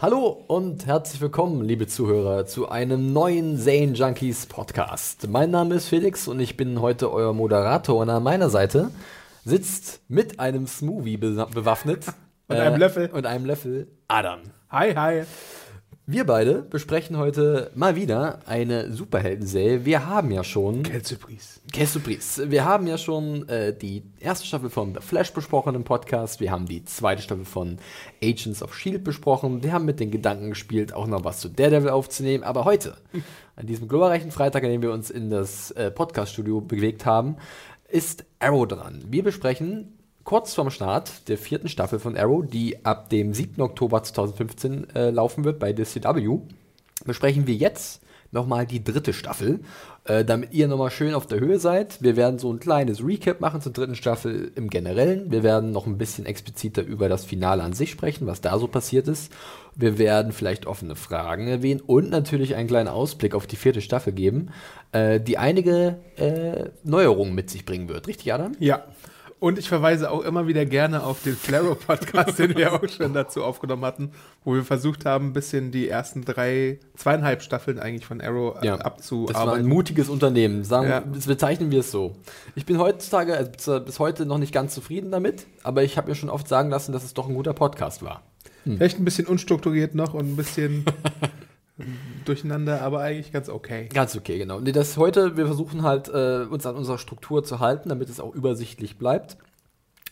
Hallo und herzlich willkommen, liebe Zuhörer, zu einem neuen Zane Junkies Podcast. Mein Name ist Felix und ich bin heute euer Moderator. Und an meiner Seite sitzt mit einem Smoothie bewaffnet und einem Löffel Adam. Hi, hi. Wir beide besprechen heute mal wieder eine Superhelden-Serie. Wir haben ja schon... Quelle surprise. Wir haben ja schon die erste Staffel von The Flash besprochen im Podcast. Wir haben die zweite Staffel von Agents of S.H.I.E.L.D. besprochen. Wir haben mit den Gedanken gespielt, auch noch was zu Daredevil aufzunehmen. Aber heute, an diesem glorreichen Freitag, an dem wir uns in das Podcast-Studio bewegt haben, ist Arrow dran. Wir besprechen... kurz vorm Start der vierten Staffel von Arrow, die ab dem 7. Oktober 2015 laufen wird bei DCW, besprechen wir jetzt nochmal die dritte Staffel, damit ihr nochmal schön auf der Höhe seid. Wir werden so ein kleines Recap machen zur dritten Staffel im Generellen. Wir werden noch ein bisschen expliziter über das Finale an sich sprechen, was da so passiert ist. Wir werden vielleicht offene Fragen erwähnen und natürlich einen kleinen Ausblick auf die vierte Staffel geben, die einige Neuerungen mit sich bringen wird. Richtig, Adam? Ja. Und ich verweise auch immer wieder gerne auf den Flaro-Podcast, den wir auch schon dazu aufgenommen hatten, wo wir versucht haben, ein bisschen die ersten 2,5 Staffeln eigentlich von Arrow abzuarbeiten. Das war ein mutiges Unternehmen, bezeichnen wir es so. Ich bin heutzutage, bis heute noch nicht ganz zufrieden damit, aber ich habe mir schon oft sagen lassen, dass es doch ein guter Podcast war. Vielleicht ein bisschen unstrukturiert noch und ein bisschen... durcheinander, aber eigentlich ganz okay. Ganz okay, genau. Nee, wir versuchen halt, uns an unserer Struktur zu halten, damit es auch übersichtlich bleibt.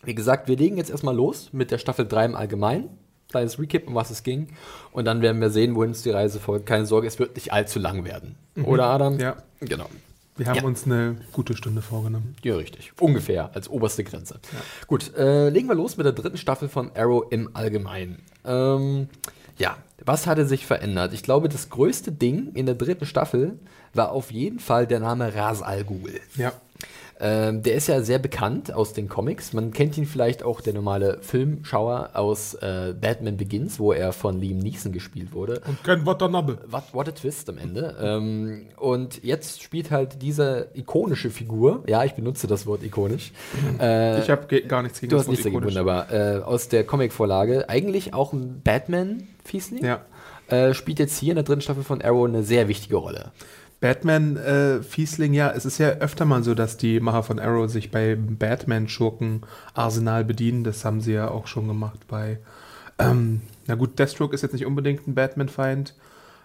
Wie gesagt, wir legen jetzt erstmal los mit der Staffel 3 im Allgemeinen. Kleines Recap, um was es ging. Und dann werden wir sehen, wohin uns die Reise folgt. Keine Sorge, es wird nicht allzu lang werden. Mhm. Oder, Adam? Ja. Genau. Wir haben uns eine gute Stunde vorgenommen. Ja, richtig. Ungefähr, als oberste Grenze. Ja. Gut, legen wir los mit der dritten Staffel von Arrow im Allgemeinen. Was hatte sich verändert? Ich glaube, das größte Ding in der dritten Staffel war auf jeden Fall der Name Ra's al Ghul. Ja. Der ist ja sehr bekannt aus den Comics. Man kennt ihn vielleicht auch, der normale Filmschauer aus Batman Begins, wo er von Liam Neeson gespielt wurde. Und kein Watanabe. What a twist am Ende. Und jetzt spielt halt diese ikonische Figur, ja, ich benutze das Wort ikonisch. Ich habe gar nichts gegen das Wort ikonisch. Du hast nichts dagegen, wunderbar. Aus der Comicvorlage, eigentlich auch ein Batman-Fiesling, spielt jetzt hier in der dritten Staffel von Arrow eine sehr wichtige Rolle. Batman-Fiesling, es ist ja öfter mal so, dass die Macher von Arrow sich bei Batman-Schurken-Arsenal bedienen. Das haben sie ja auch schon gemacht bei, Deathstroke ist jetzt nicht unbedingt ein Batman-Feind,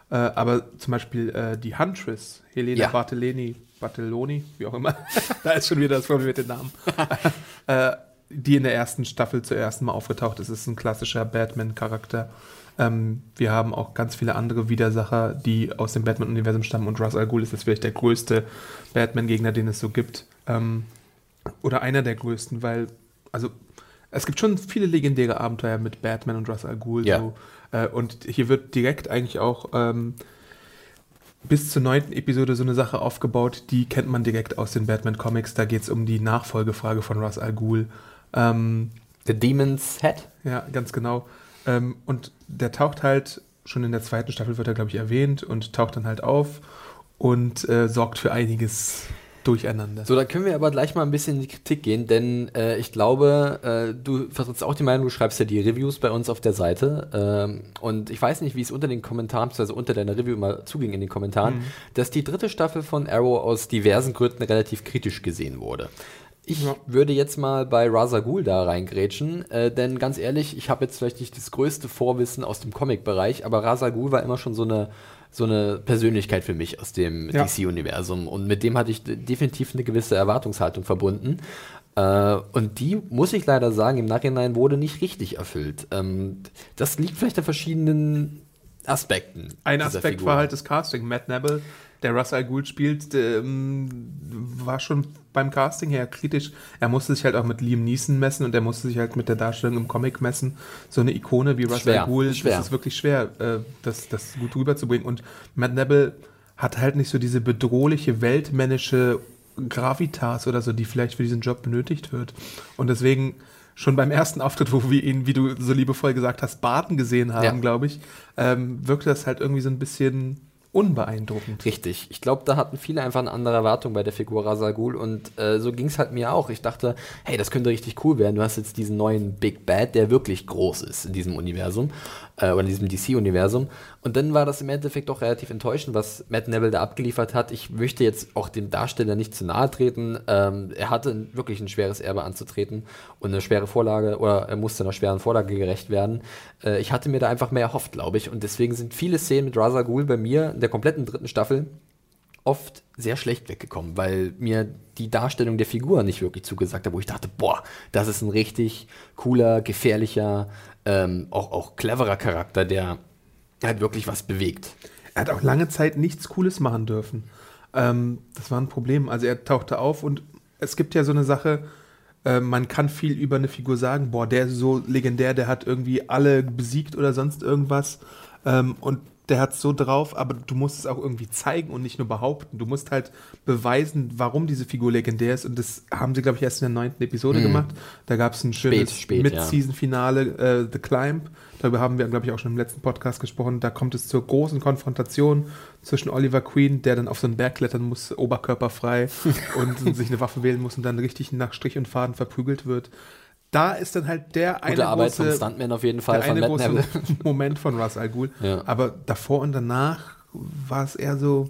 aber zum Beispiel die Huntress, Helena Bartelloni, wie auch immer, da ist schon wieder das Problem mit den Namen, die in der ersten Staffel zuerst mal aufgetaucht ist. Es ist ein klassischer Batman-Charakter. Wir haben auch ganz viele andere Widersacher, die aus dem Batman-Universum stammen, und Ra's al Ghul ist jetzt vielleicht der größte Batman-Gegner, den es so gibt. Oder einer der größten, weil es gibt schon viele legendäre Abenteuer mit Batman und Ra's al Ghul. Ja. So. Und hier wird direkt eigentlich auch bis zur 9. Episode so eine Sache aufgebaut, die kennt man direkt aus den Batman-Comics. Da geht es um die Nachfolgefrage von Ra's al Ghul. The Demon's Head? Ja, ganz genau. Und der taucht halt, schon in der zweiten Staffel wird er, glaube ich, erwähnt und taucht dann halt auf und sorgt für einiges Durcheinander. So, da können wir aber gleich mal ein bisschen in die Kritik gehen, denn ich glaube, du vertrittst auch die Meinung, du schreibst ja die Reviews bei uns auf der Seite, und ich weiß nicht, wie es unter den Kommentaren, also unter deiner Review mal zuging in den Kommentaren, dass die dritte Staffel von Arrow aus diversen Gründen relativ kritisch gesehen wurde. Ich würde jetzt mal bei Ra's al Ghul da reingrätschen, denn ganz ehrlich, ich habe jetzt vielleicht nicht das größte Vorwissen aus dem Comic-Bereich, aber Ra's al Ghul war immer schon so eine Persönlichkeit für mich aus dem DC-Universum, und mit dem hatte ich definitiv eine gewisse Erwartungshaltung verbunden. Und die, muss ich leider sagen, im Nachhinein wurde nicht richtig erfüllt. Das liegt vielleicht an verschiedenen Aspekten. Ein Aspekt war halt das Casting. Matt Nable der Ra's al Ghul spielt, war schon beim Casting her kritisch. Er musste sich halt auch mit Liam Neeson messen und er musste sich halt mit der Darstellung im Comic messen. So eine Ikone wie Ra's al Ghul, das ist wirklich schwer, das gut rüberzubringen. Und Matt Nable hat halt nicht so diese bedrohliche, weltmännische Gravitas oder so, die vielleicht für diesen Job benötigt wird. Und deswegen schon beim ersten Auftritt, wo wir ihn, wie du so liebevoll gesagt hast, Barten gesehen haben, glaube ich, wirkte das halt irgendwie so ein bisschen unbeeindruckend. Richtig. Ich glaube, da hatten viele einfach eine andere Erwartung bei der Figur Ra's al Ghul und so ging es halt mir auch. Ich dachte, hey, das könnte richtig cool werden. Du hast jetzt diesen neuen Big Bad, der wirklich groß ist in diesem Universum oder in diesem DC-Universum. Und dann war das im Endeffekt doch relativ enttäuschend, was Matt Nable da abgeliefert hat. Ich möchte jetzt auch dem Darsteller nicht zu nahe treten. Er hatte wirklich ein schweres Erbe anzutreten und eine schwere Vorlage, oder er musste einer schweren Vorlage gerecht werden. Ich hatte mir da einfach mehr erhofft, glaube ich. Und deswegen sind viele Szenen mit Ra's al Ghul bei mir der kompletten dritten Staffel oft sehr schlecht weggekommen, weil mir die Darstellung der Figur nicht wirklich zugesagt hat, wo ich dachte, boah, das ist ein richtig cooler, gefährlicher, auch cleverer Charakter, der halt wirklich was bewegt. Er hat auch lange Zeit nichts Cooles machen dürfen. Das war ein Problem. Also er tauchte auf und es gibt ja so eine Sache, man kann viel über eine Figur sagen, boah, der ist so legendär, der hat irgendwie alle besiegt oder sonst irgendwas. Und der hat es so drauf, aber du musst es auch irgendwie zeigen und nicht nur behaupten. Du musst halt beweisen, warum diese Figur legendär ist. Und das haben sie, glaube ich, erst in der 9. Episode gemacht. Da gab es ein schönes Mid-Season-Finale, The Climb. Darüber haben wir, glaube ich, auch schon im letzten Podcast gesprochen. Da kommt es zur großen Konfrontation zwischen Oliver Queen, der dann auf so einen Berg klettern muss, oberkörperfrei und sich eine Waffe wählen muss und dann richtig nach Strich und Faden verprügelt wird. Da ist dann halt der eine große Moment von Ra's al Ghul. Ja. Aber davor und danach war es eher so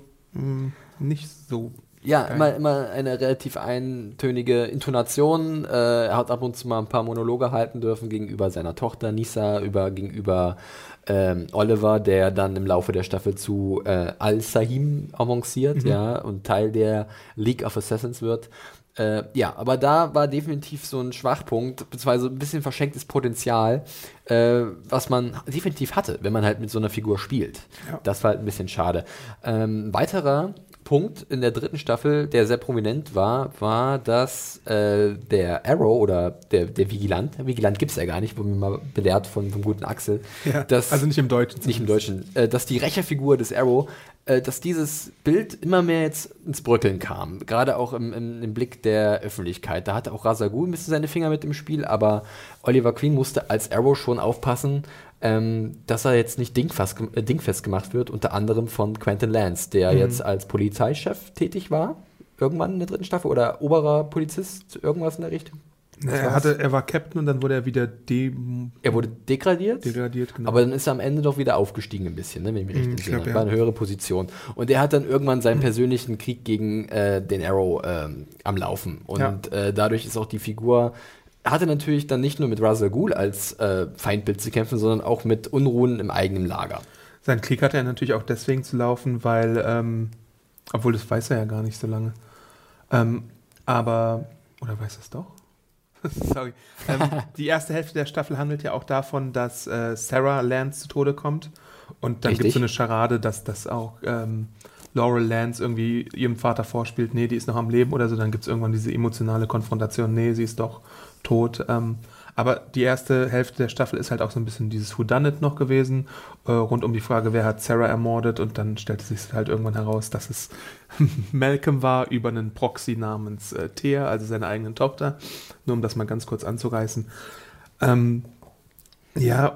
nicht so. Ja, immer eine relativ eintönige Intonation. Er hat ab und zu mal ein paar Monologe halten dürfen gegenüber seiner Tochter Nyssa, gegenüber Oliver, der dann im Laufe der Staffel zu Al-Sahim avanciert, und Teil der League of Assassins wird. Aber da war definitiv so ein Schwachpunkt, beziehungsweise ein bisschen verschenktes Potenzial, was man definitiv hatte, wenn man halt mit so einer Figur spielt. Ja. Das war halt ein bisschen schade. Weiterer Punkt in der dritten Staffel, der sehr prominent war, dass der Arrow oder der Vigilant gibt's ja gar nicht, wurde mir mal belehrt vom guten Axel. Ja, dass, also nicht im Deutschen. Nicht im Deutschen. Dass die Rächerfigur des Arrow, dass dieses Bild immer mehr jetzt ins Bröckeln kam. Gerade auch im Blick der Öffentlichkeit. Da hatte auch Ra's al Ghul ein bisschen seine Finger mit im Spiel, aber Oliver Queen musste als Arrow schon aufpassen, dass er jetzt nicht dingfest gemacht wird, unter anderem von Quentin Lance, der jetzt als Polizeichef tätig war, irgendwann in der dritten Staffel, oder oberer Polizist, irgendwas in der Richtung. Er war Captain und dann wurde er wieder Er wurde degradiert? Degradiert, genau. Aber dann ist er am Ende doch wieder aufgestiegen ein bisschen, ne, wenn ich mich richtig erinnere. Er war eine höhere Position. Und er hat dann irgendwann seinen persönlichen Krieg gegen den Arrow am Laufen. Und dadurch ist auch die Figur... hatte natürlich dann nicht nur mit Ra's al Ghul als Feindbild zu kämpfen, sondern auch mit Unruhen im eigenen Lager. Sein Krieg hatte er natürlich auch deswegen zu laufen, weil, obwohl das weiß er ja gar nicht so lange, oder weiß er es doch? Sorry. Die erste Hälfte der Staffel handelt ja auch davon, dass Sarah Lance zu Tode kommt und dann gibt es so eine Scharade, dass das auch Laurel Lance irgendwie ihrem Vater vorspielt, nee, die ist noch am Leben oder so, dann gibt es irgendwann diese emotionale Konfrontation, nee, sie ist doch tot. Aber die erste Hälfte der Staffel ist halt auch so ein bisschen dieses Whodunit noch gewesen, rund um die Frage, wer hat Sarah ermordet, und dann stellte sich halt irgendwann heraus, dass es Malcolm war über einen Proxy namens Thea, also seine eigene Tochter, nur um das mal ganz kurz anzureißen. Wir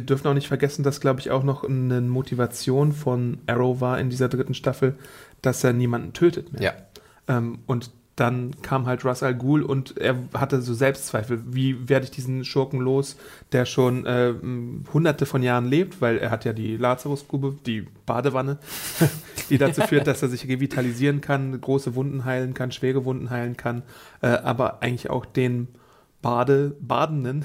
dürfen auch nicht vergessen, dass, glaube ich, auch noch eine Motivation von Arrow war in dieser dritten Staffel, dass er niemanden tötet mehr. Ja. Und dann kam halt Ra's al Ghul und er hatte so Selbstzweifel. Wie werde ich diesen Schurken los, der schon hunderte von Jahren lebt, weil er hat ja die Lazarusgrube, die Badewanne, die dazu führt, dass er sich revitalisieren kann, große Wunden heilen kann, schwere Wunden heilen kann, aber eigentlich auch den Badenden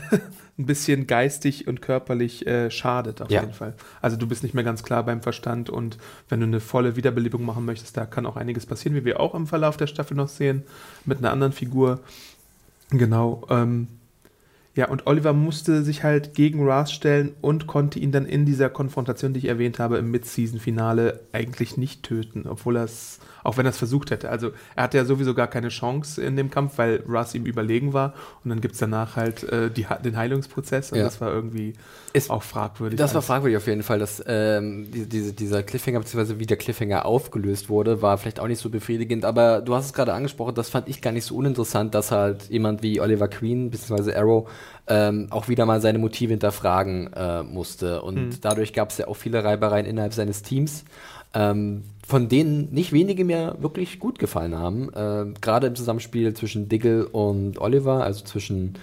ein bisschen geistig und körperlich schadet auf jeden Fall. Also du bist nicht mehr ganz klar beim Verstand und wenn du eine volle Wiederbelebung machen möchtest, da kann auch einiges passieren, wie wir auch im Verlauf der Staffel noch sehen, mit einer anderen Figur. Genau. Ja, und Oliver musste sich halt gegen Ra's stellen und konnte ihn dann in dieser Konfrontation, die ich erwähnt habe, im Mid-Season-Finale eigentlich nicht töten, obwohl er es, auch wenn er es versucht hätte. Also er hatte ja sowieso gar keine Chance in dem Kampf, weil Ra's ihm überlegen war. Und dann gibt es danach halt den Heilungsprozess. Und ja, das war irgendwie auch fragwürdig. Das war fragwürdig auf jeden Fall, dass dieser Cliffhanger, beziehungsweise wie der Cliffhanger aufgelöst wurde, war vielleicht auch nicht so befriedigend. Aber du hast es gerade angesprochen, das fand ich gar nicht so uninteressant, dass halt jemand wie Oliver Queen, beziehungsweise Arrow, auch wieder mal seine Motive hinterfragen musste. Und dadurch gab es ja auch viele Reibereien innerhalb seines Teams, von denen nicht wenige mir wirklich gut gefallen haben. Gerade im Zusammenspiel zwischen Diggle und Oliver, also zwischen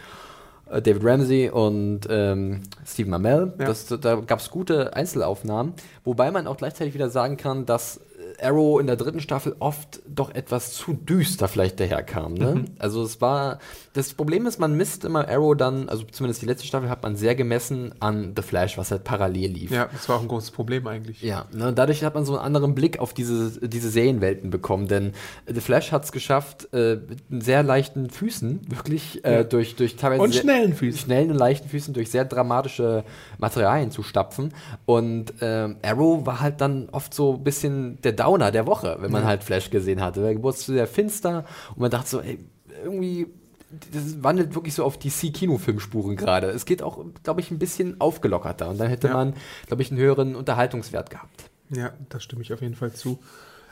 David Ramsey und Stephen Amell. Ja. Da gab es gute Einzelaufnahmen. Wobei man auch gleichzeitig wieder sagen kann, dass Arrow in der dritten Staffel oft doch etwas zu düster vielleicht daherkam. Ne? Also es war, das Problem ist, man misst immer Arrow dann, also zumindest die letzte Staffel hat man sehr gemessen an The Flash, was halt parallel lief. Ja, das war auch ein großes Problem eigentlich. Ja, ne? Dadurch hat man so einen anderen Blick auf diese Serienwelten bekommen, denn The Flash hat es geschafft, mit sehr leichten Füßen, wirklich, durch teilweise und schnellen Füßen. Schnellen und leichten Füßen durch sehr dramatische Materialien zu stapfen. Und Arrow war halt dann oft so ein bisschen der Downer der Woche, wenn man halt Flash gesehen hatte. Der wurde sehr finster und man dachte so, ey, irgendwie, das wandelt wirklich so auf DC-Kinofilmspuren gerade. Es geht auch, glaube ich, ein bisschen aufgelockerter und dann hätte man, glaube ich, einen höheren Unterhaltungswert gehabt. Ja, da stimme ich auf jeden Fall zu.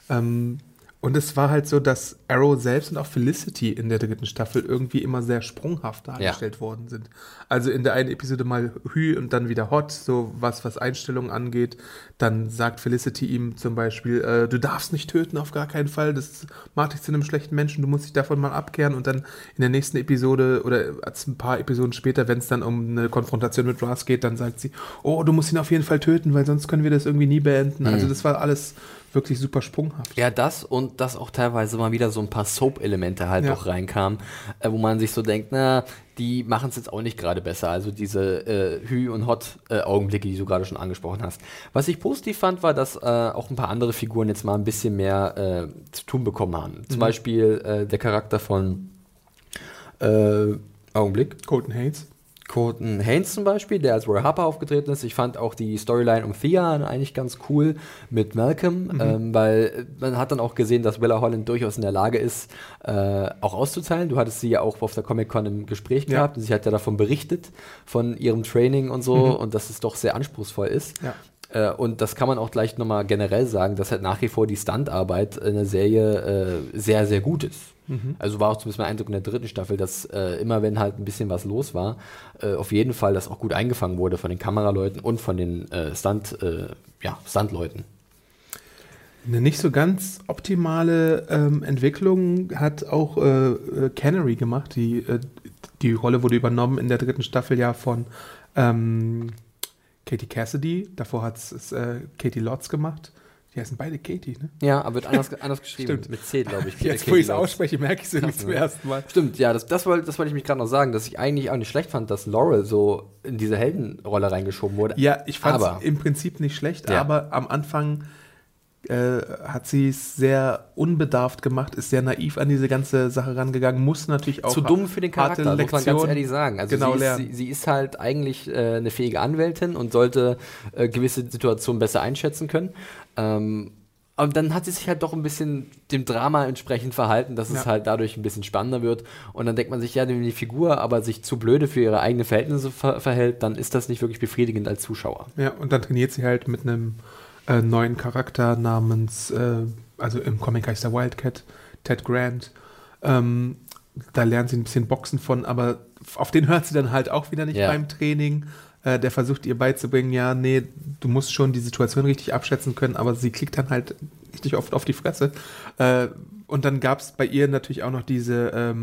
Und es war halt so, dass Arrow selbst und auch Felicity in der dritten Staffel irgendwie immer sehr sprunghaft dargestellt worden sind. Also in der einen Episode mal Hü und dann wieder Hot, so was Einstellungen angeht. Dann sagt Felicity ihm zum Beispiel, du darfst nicht töten, auf gar keinen Fall, das macht dich zu einem schlechten Menschen, du musst dich davon mal abkehren. Und dann in der nächsten Episode oder ein paar Episoden später, wenn es dann um eine Konfrontation mit Ra's geht, dann sagt sie, oh, du musst ihn auf jeden Fall töten, weil sonst können wir das irgendwie nie beenden. Also das war alles wirklich super sprunghaft. Ja, das und dass auch teilweise mal wieder so ein paar Soap-Elemente halt doch reinkamen, wo man sich so denkt, na, die machen es jetzt auch nicht gerade besser. Also diese Hü- und Hot-Augenblicke, die du gerade schon angesprochen hast. Was ich positiv fand, war, dass auch ein paar andere Figuren jetzt mal ein bisschen mehr zu tun bekommen haben. Zum Beispiel der Charakter von Colton Haynes. Colton Haynes zum Beispiel, der als Roy Harper aufgetreten ist. Ich fand auch die Storyline um Thea eigentlich ganz cool mit Malcolm, weil man hat dann auch gesehen, dass Willa Holland durchaus in der Lage ist, auch auszuteilen. Du hattest sie ja auch auf der Comic Con im Gespräch gehabt und sie hat ja davon berichtet, von ihrem Training und so und dass es doch sehr anspruchsvoll ist. Ja. Und das kann man auch gleich nochmal generell sagen, dass halt nach wie vor die Stuntarbeit in der Serie sehr, sehr gut ist. Also war auch zumindest mein Eindruck in der dritten Staffel, dass immer wenn halt ein bisschen was los war, auf jeden Fall das auch gut eingefangen wurde von den Kameraleuten und von den Stuntleuten. Eine nicht so ganz optimale Entwicklung hat auch Canary gemacht. Die Rolle wurde übernommen in der dritten Staffel ja von Katie Cassidy. Davor hat es Caity Lotz gemacht. Die heißen beide Caity, ne? Ja, aber wird anders geschrieben. Stimmt. Mit C, glaube ich. Jetzt, wo ich es ausspreche, merke ich es nicht zum ersten Mal. Stimmt, ja, das wollte ich mich gerade noch sagen, dass ich eigentlich auch nicht schlecht fand, dass Laurel so in diese Heldenrolle reingeschoben wurde. Ja, ich fand es im Prinzip nicht schlecht, aber am Anfang hat sie es sehr unbedarft gemacht, ist sehr naiv an diese ganze Sache rangegangen, muss natürlich auch zu dumm für den Charakter, muss man ganz ehrlich sagen. Also genau, sie ist halt eigentlich eine fähige Anwältin und sollte gewisse Situationen besser einschätzen können. Und dann hat sie sich halt doch ein bisschen dem Drama entsprechend verhalten, dass es halt dadurch ein bisschen spannender wird. Und dann denkt man sich, ja, die Figur aber sich zu blöde für ihre eigenen Verhältnisse verhält, dann ist das nicht wirklich befriedigend als Zuschauer. Ja, und dann trainiert sie halt mit einem neuen Charakter namens, also im Comic heißt der Wildcat, Ted Grant. Da lernt sie ein bisschen Boxen von, aber auf den hört sie dann halt auch wieder nicht beim Training. Der versucht ihr beizubringen, ja, nee, du musst schon die Situation richtig abschätzen können, aber sie klickt dann halt richtig oft auf die Fresse. Und dann gab es bei ihr natürlich auch noch diese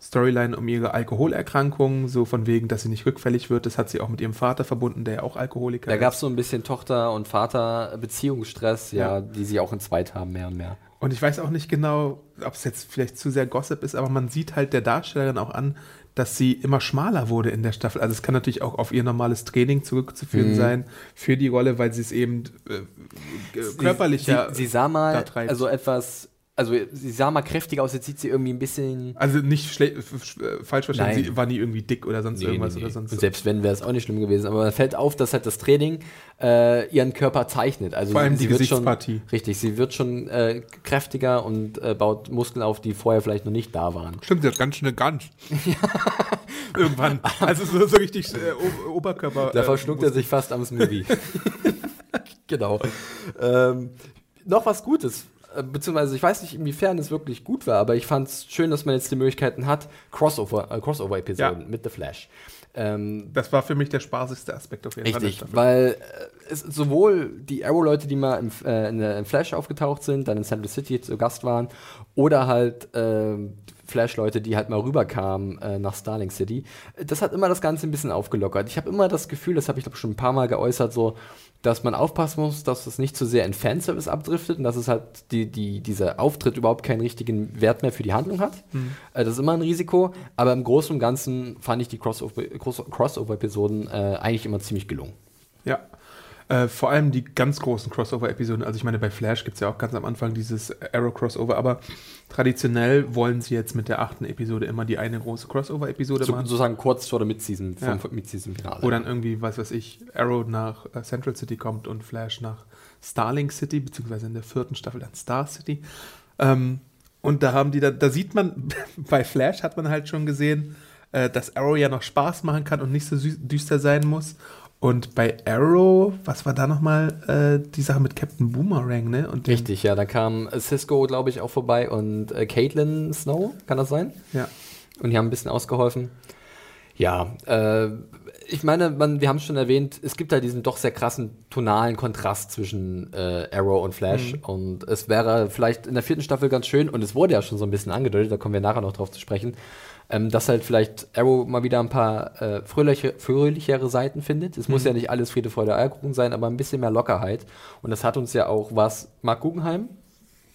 Storyline um ihre Alkoholerkrankung, so von wegen, dass sie nicht rückfällig wird. Das hat sie auch mit ihrem Vater verbunden, der ja auch Alkoholiker ist. Da gab es so ein bisschen Tochter- und Vater-Beziehungsstress, die sie auch entzweit haben, mehr und mehr. Und ich weiß auch nicht genau, ob es jetzt vielleicht zu sehr Gossip ist, aber man sieht halt der Darstellerin auch an, dass sie immer schmaler wurde in der Staffel. Also es kann natürlich auch auf ihr normales Training zurückzuführen sein für die Rolle, weil sie es eben körperlicher da treibt. Sie sah mal also etwas Also sie sah mal kräftiger aus, jetzt sieht sie irgendwie ein bisschen... Also nicht falsch verstehen, nein, sie war nie irgendwie dick oder sonst irgendwas. Oder sonst. Und selbst wenn, wäre es auch nicht schlimm gewesen. Aber man fällt auf, dass halt das Training ihren Körper zeichnet. Also vor allem sie, die Gesichtspartie. Wird schon, richtig, sie wird schon kräftiger und baut Muskeln auf, die vorher vielleicht noch nicht da waren. Stimmt, sie hat ganz schöne Gans. Irgendwann. Also so richtig Oberkörper... Da verschluckt er sich fast am Smoothie. Genau. Noch was Gutes. Beziehungsweise ich weiß nicht, inwiefern es wirklich gut war, aber ich fand es schön, dass man jetzt die Möglichkeiten hat, Crossover-Episoden mit The Flash. Das war für mich der spaßigste Aspekt auf jeden Fall. Richtig, weil es sowohl die Arrow-Leute, die mal in Flash aufgetaucht sind, dann in Central City zu Gast waren, oder halt Flash-Leute, die halt mal rüberkamen nach Starling City, das hat immer das Ganze ein bisschen aufgelockert. Ich habe immer das Gefühl, das habe ich glaube schon ein paar Mal geäußert, so, dass man aufpassen muss, dass es nicht zu sehr in Fanservice abdriftet und dass es halt dieser Auftritt überhaupt keinen richtigen Wert mehr für die Handlung hat. Mhm. Das ist immer ein Risiko, aber im Großen und Ganzen fand ich die Crossover-Episoden eigentlich immer ziemlich gelungen. Ja, vor allem die ganz großen Crossover-Episoden. Also ich meine, bei Flash gibt es ja auch ganz am Anfang dieses Arrow-Crossover, aber traditionell wollen sie jetzt mit der 8. Episode immer die eine große Crossover-Episode machen. Sozusagen kurz vor der Mid-Season, vom Mid-Season-Finale. Wo dann irgendwie, was weiß ich, Arrow nach Central City kommt und Flash nach Starling City, beziehungsweise in der 4. Staffel dann Star City. Und da haben die, da sieht man, bei Flash hat man halt schon gesehen, dass Arrow ja noch Spaß machen kann und nicht so düster sein muss. Und bei Arrow, was war da nochmal die Sache mit Captain Boomerang, ne? Und richtig, ja, da kam Cisco, glaube ich, auch vorbei und Caitlin Snow, kann das sein? Ja. Und die haben ein bisschen ausgeholfen. Ja, ich meine, wir haben es schon erwähnt, es gibt da diesen doch sehr krassen tonalen Kontrast zwischen Arrow und Flash. Mhm. Und es wäre vielleicht in der 4. Staffel ganz schön, und es wurde ja schon so ein bisschen angedeutet, da kommen wir nachher noch drauf zu sprechen, dass halt vielleicht Arrow mal wieder ein paar fröhlichere Seiten findet. Es muss ja nicht alles Friede, Freude, Eierkuchen sein, aber ein bisschen mehr Lockerheit. Und das hat uns ja auch Mark Guggenheim?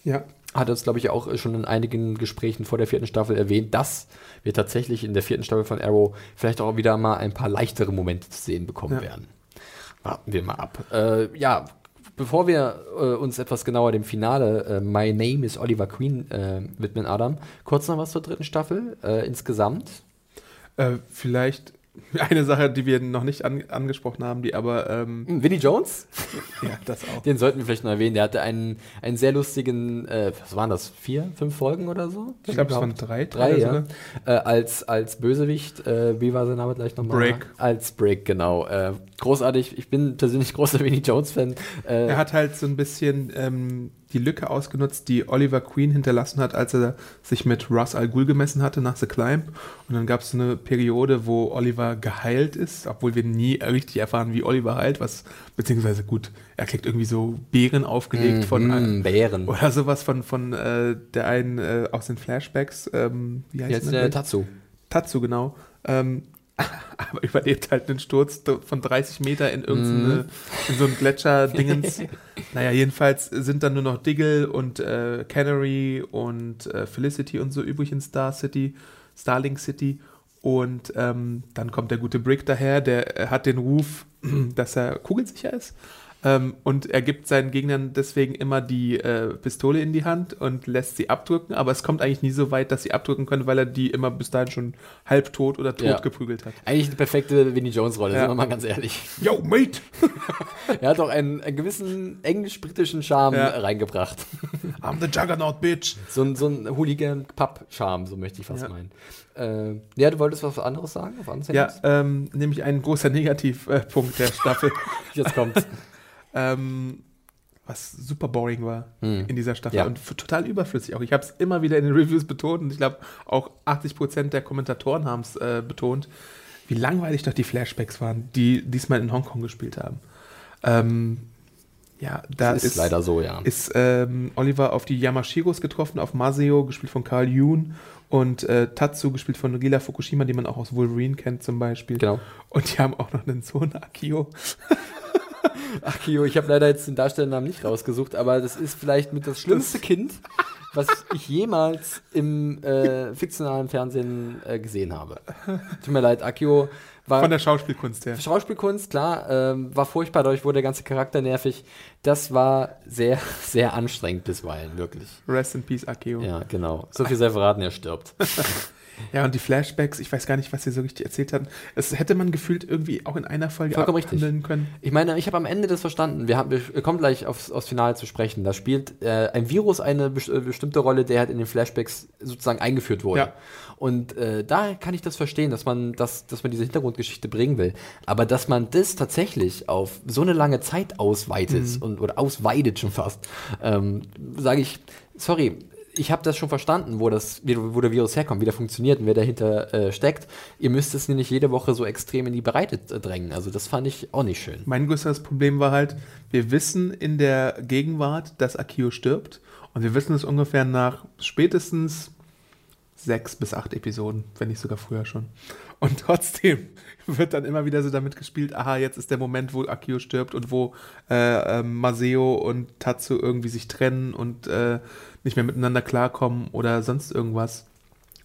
Ja. Hat uns, glaube ich, auch schon in einigen Gesprächen vor der 4. Staffel erwähnt, dass wir tatsächlich in der 4. Staffel von Arrow vielleicht auch wieder mal ein paar leichtere Momente zu sehen bekommen werden. Warten wir mal ab. Ja, bevor wir uns etwas genauer dem Finale My Name is Oliver Queen widmen, Adam, kurz noch was zur 3. Staffel insgesamt. Vielleicht eine Sache, die wir noch nicht angesprochen haben, die aber... Vinnie Jones? Ja, das auch. Den sollten wir vielleicht noch erwähnen. Der hatte einen sehr lustigen, was waren das, 4, 5 Folgen oder so? Ich glaube, es waren 3. 3, ja. Als Bösewicht, wie war sein Name gleich nochmal? Brick. Als Brick, genau. Großartig, ich bin persönlich großer Vinnie Jones-Fan. Er hat halt so ein bisschen die Lücke ausgenutzt, die Oliver Queen hinterlassen hat, als er sich mit Ra's al Ghul gemessen hatte nach The Climb. Und dann gab es eine Periode, wo Oliver geheilt ist, obwohl wir nie richtig erfahren, wie Oliver heilt, beziehungsweise gut, er kriegt irgendwie so Beeren aufgelegt von Bären. Oder sowas von der einen aus den Flashbacks. Wie heißt der? Tatsu. Tatsu, genau. Aber überlebt halt einen Sturz von 30 Meter in so ein Gletscher-Dingens. Naja, jedenfalls sind dann nur noch Diggle und Canary und Felicity und so übrig in Starling City. Und dann kommt der gute Brick daher, der hat den Ruf, dass er kugelsicher ist. Und er gibt seinen Gegnern deswegen immer die Pistole in die Hand und lässt sie abdrücken. Aber es kommt eigentlich nie so weit, dass sie abdrücken können, weil er die immer bis dahin schon halbtot oder tot geprügelt hat. Eigentlich eine perfekte Vinnie-Jones-Rolle, sind wir mal ganz ehrlich. Yo, mate! Er hat auch einen gewissen englisch-britischen Charme reingebracht. I'm the Juggernaut, bitch! So ein Hooligan-Pub-Charme, so möchte ich fast meinen. Ja, du wolltest was anderes sagen? Ja, nämlich ein großer Negativpunkt der Staffel. Jetzt kommt's. Was super boring war in dieser Staffel und total überflüssig auch. Ich habe es immer wieder in den Reviews betont und ich glaube auch 80% der Kommentatoren haben es betont, wie langweilig doch die Flashbacks waren, die diesmal in Hongkong gespielt haben. Ja, da ist leider so, ja. Ist Oliver auf die Yamashiros getroffen, auf Maseo, gespielt von Carl Yoon, und Tatsu, gespielt von Rila Fukushima, die man auch aus Wolverine kennt zum Beispiel. Genau. Und die haben auch noch einen Sohn, Akio. Akio, ich habe leider jetzt den Darstellernamen nicht rausgesucht, aber das ist vielleicht mit das schlimmste Kind, was ich jemals im fiktionalen Fernsehen gesehen habe. Tut mir leid, Akio. Von der Schauspielkunst her. Schauspielkunst, klar, war furchtbar, dadurch wurde der ganze Charakter nervig. Das war sehr, sehr anstrengend bisweilen, wirklich. Rest in Peace, Akio. Ja, genau. So viel sei verraten, er stirbt. Ja, und die Flashbacks, ich weiß gar nicht, was sie so richtig erzählt hatten. Das hätte man gefühlt irgendwie auch in einer Folge abhandeln können. Ich meine, ich habe am Ende das verstanden. Wir kommen gleich aufs Finale zu sprechen. Da spielt ein Virus eine bestimmte Rolle, der halt in den Flashbacks sozusagen eingeführt wurde. Ja. Und da kann ich das verstehen, dass man diese Hintergrundgeschichte bringen will. Aber dass man das tatsächlich auf so eine lange Zeit ausweitet oder ausweidet schon fast, sage ich, sorry, ich habe das schon verstanden, wo der Virus herkommt, wie der funktioniert und wer dahinter steckt. Ihr müsst es nicht jede Woche so extrem in die Breite drängen. Also das fand ich auch nicht schön. Mein größeres Problem war halt, wir wissen in der Gegenwart, dass Akio stirbt. Und wir wissen es ungefähr nach spätestens 6 bis 8 Episoden, wenn nicht sogar früher schon. Und trotzdem wird dann immer wieder so damit gespielt, aha, jetzt ist der Moment, wo Akio stirbt und wo Maseo und Tatsu irgendwie sich trennen und nicht mehr miteinander klarkommen oder sonst irgendwas.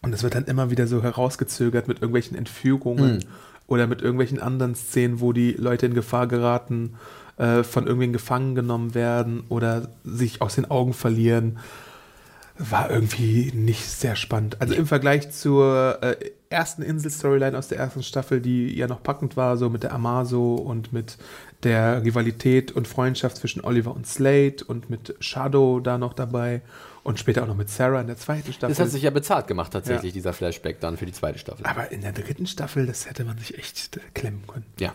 Und das wird dann immer wieder so herausgezögert mit irgendwelchen Entführungen oder mit irgendwelchen anderen Szenen, wo die Leute in Gefahr geraten, von irgendwen gefangen genommen werden oder sich aus den Augen verlieren. War irgendwie nicht sehr spannend. Also im Vergleich zur ersten Insel-Storyline aus der ersten Staffel, die ja noch packend war, so mit der Amazo und mit der Rivalität und Freundschaft zwischen Oliver und Slade und mit Shadow da noch dabei und später auch noch mit Sarah in der zweiten Staffel. Das hat sich ja bezahlt gemacht tatsächlich, dieser Flashback dann für die zweite Staffel. Aber in der dritten Staffel, das hätte man sich echt klemmen können. Ja,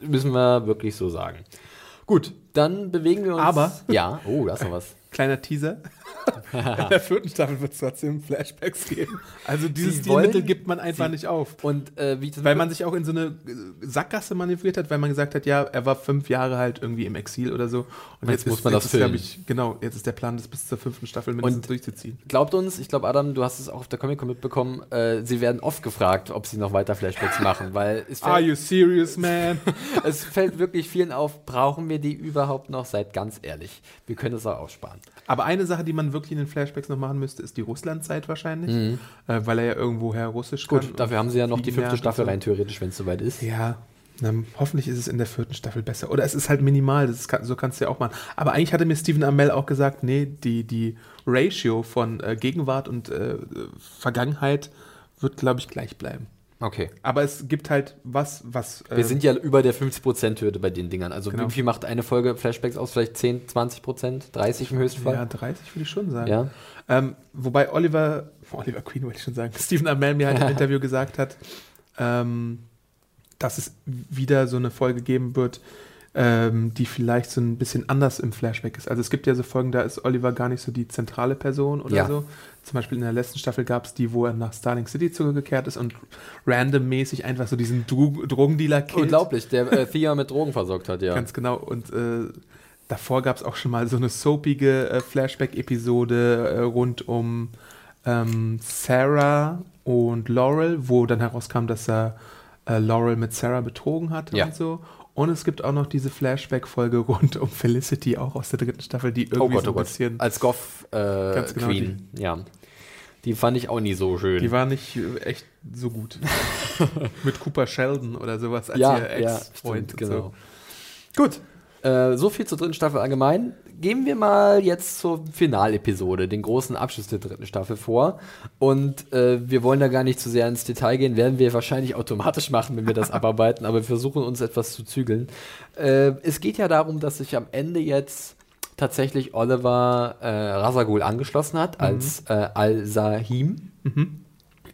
müssen wir wirklich so sagen. Gut, dann bewegen wir uns. Aber. Ja, oh, da ist noch was. Kleiner Teaser. In der vierten Staffel wird es trotzdem Flashbacks geben. Also dieses Stilmittel gibt man einfach nicht auf. Und, weil man sich auch in so eine Sackgasse manövriert hat, weil man gesagt hat, ja, er war 5 Jahre halt irgendwie im Exil oder so. Und jetzt muss man das filmen. Genau, jetzt ist der Plan, das bis zur 5. Staffel mindestens durchzuziehen. Glaubt uns, ich glaube, Adam, du hast es auch auf der Comic-Con mitbekommen, sie werden oft gefragt, ob sie noch weiter Flashbacks machen, weil es fällt, Are you serious, man? Es fällt wirklich vielen auf, brauchen wir die überhaupt noch? Seid ganz ehrlich, wir können das auch aufsparen. Aber eine Sache, die man wirklich in den Flashbacks noch machen müsste, ist die Russlandzeit wahrscheinlich, weil er ja irgendwoher Russisch kann. Gut, dafür haben sie ja noch die 5. Staffel rein, theoretisch, wenn es soweit ist. Ja, hoffentlich ist es in der 4. Staffel besser. Oder es ist halt minimal, so kannst du ja auch machen. Aber eigentlich hatte mir Stephen Amell auch gesagt, nee, die Ratio von Gegenwart und Vergangenheit wird, glaube ich, gleich bleiben. Okay. Aber es gibt halt was. Wir sind ja über der 50%-Hürde bei den Dingern. Also wie viel macht eine Folge Flashbacks aus? Vielleicht 10, 20%, 30 im höchsten Fall? Ja, 30 würde ich schon sagen. Ja. Wobei Oliver Queen wollte ich schon sagen, Stephen Amell mir halt im Interview gesagt hat, dass es wieder so eine Folge geben wird, die vielleicht so ein bisschen anders im Flashback ist. Also es gibt ja so Folgen, da ist Oliver gar nicht so die zentrale Person oder so. Zum Beispiel in der letzten Staffel gab es die, wo er nach Starling City zurückgekehrt ist und randommäßig einfach so diesen Drogendealer killt. Unglaublich, der Thea mit Drogen versorgt hat, ja. Ganz genau. Und davor gab es auch schon mal so eine soapige Flashback-Episode rund um Sarah und Laurel, wo dann herauskam, dass er Laurel mit Sarah betrogen hat und so. Und es gibt auch noch diese Flashback-Folge rund um Felicity, auch aus der 3. Staffel, die irgendwie so ein bisschen... Als Goth-Queen, genau, Die fand ich auch nie so schön. Die war nicht echt so gut. Mit Cooper Sheldon oder sowas als ihr Ex-Freund. Ja, stimmt, genau. So. Gut, so viel zur 3. Staffel allgemein. Gehen wir mal jetzt zur Finalepisode, den großen Abschluss der 3. Staffel vor. Und wir wollen da gar nicht zu sehr ins Detail gehen, werden wir wahrscheinlich automatisch machen, wenn wir das abarbeiten, aber wir versuchen uns etwas zu zügeln. Es geht ja darum, dass sich am Ende jetzt tatsächlich Oliver Ra's al Ghul angeschlossen hat als Al-Sahim.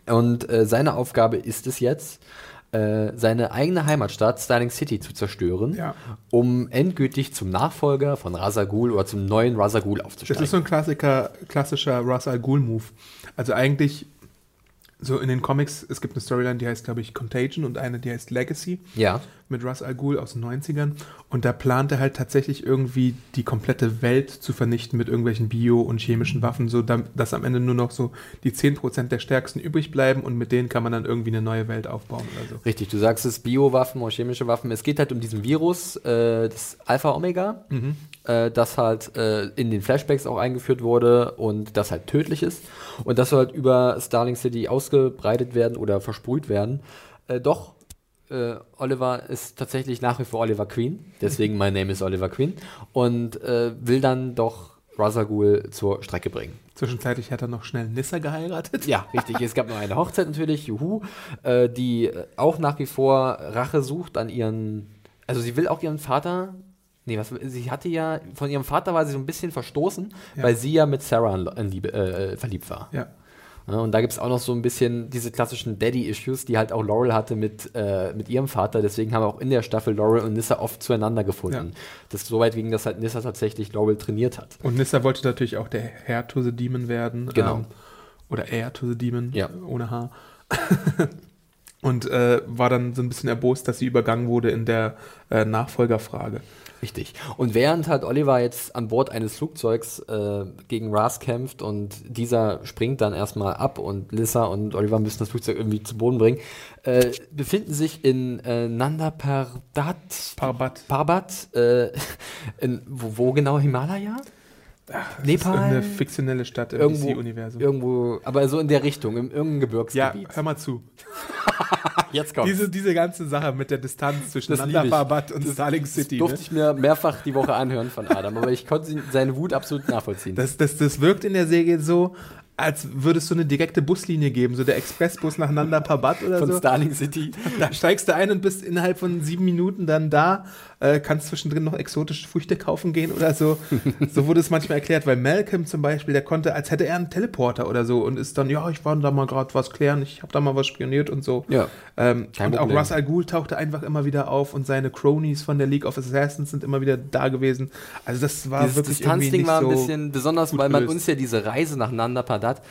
Und seine Aufgabe ist es jetzt, seine eigene Heimatstadt Starling City zu zerstören, um endgültig zum Nachfolger von Ra's al Ghul oder zum neuen Ra's al Ghul aufzusteigen. Das ist so ein klassischer Ra's al Ghul-Move. Also eigentlich so in den Comics, es gibt eine Storyline, die heißt, glaube ich, Contagion und eine, die heißt Legacy. Ja. Mit Ra's al Ghul aus den 90ern. Und da plant er halt tatsächlich irgendwie die komplette Welt zu vernichten mit irgendwelchen bio- und chemischen Waffen, so dass am Ende nur noch so die 10% der Stärksten übrig bleiben und mit denen kann man dann irgendwie eine neue Welt aufbauen oder so. Richtig, du sagst es, Bio-Waffen oder chemische Waffen. Es geht halt um diesen Virus, das Alpha Omega, das halt in den Flashbacks auch eingeführt wurde und das halt tödlich ist. Und das soll halt über Starling City ausgebreitet werden oder versprüht werden. Oliver ist tatsächlich nach wie vor Oliver Queen, deswegen My Name is Oliver Queen, und will dann doch Ra's al Ghul zur Strecke bringen. Zwischenzeitlich hat er noch schnell Nyssa geheiratet. Ja, richtig. Es gab noch eine Hochzeit natürlich, juhu, die auch nach wie vor Rache sucht an ihren, also sie will auch ihren Vater, sie hatte ja, von ihrem Vater war sie so ein bisschen verstoßen, ja, weil sie ja mit Sarah verliebt war. Ja. Und da gibt es auch noch so ein bisschen diese klassischen Daddy-Issues, die halt auch Laurel hatte mit ihrem Vater. Deswegen haben wir auch in der Staffel Laurel und Nyssa oft zueinander gefunden. Ja. Das soweit ging, dass halt Nyssa tatsächlich Laurel trainiert hat. Und Nyssa wollte natürlich auch der Heir to the Demon werden. Genau. Oder Heir to the Demon, ja, ohne Haar. Und war dann so ein bisschen erbost, dass sie übergangen wurde in der Nachfolgerfrage. Richtig. Und während halt Oliver jetzt an Bord eines Flugzeugs gegen Ra's kämpft und dieser springt dann erstmal ab und Nyssa und Oliver müssen das Flugzeug irgendwie zu Boden bringen, befinden sich in Nanda Parbat, wo genau, Himalaya? Ach, Nepal? Das ist eine fiktionelle Stadt im DC-Universum. Irgendwo, aber so in der Richtung, in irgendeinem Gebirgsgebiet. Ja, hör mal zu. Jetzt kommt's. Diese ganze Sache mit der Distanz zwischen Nanda Parbat und Starling City. Das durfte ich mir mehrfach die Woche anhören von Adam, aber ich konnte seine Wut absolut nachvollziehen. Das wirkt in der Serie so, als würde es so eine direkte Buslinie geben, so der Expressbus nach Nanda Parbat oder so. Von Starling City. Da steigst du ein und bist innerhalb von 7 Minuten dann da, kannst zwischendrin noch exotische Früchte kaufen gehen oder so. So wurde es manchmal erklärt, weil Malcolm zum Beispiel, der konnte, als hätte er einen Teleporter oder so und ist dann, ja, ich war da mal gerade was klären, ich habe da mal was spioniert und so. Ja. Und auch Ra's al Ghul tauchte einfach immer wieder auf und seine Cronies von der League of Assassins sind immer wieder da gewesen. Also das war wirklich irgendwie nicht so. Das Distanzding war ein bisschen besonders, weil man uns ja diese Reise nach Nanda Parbat,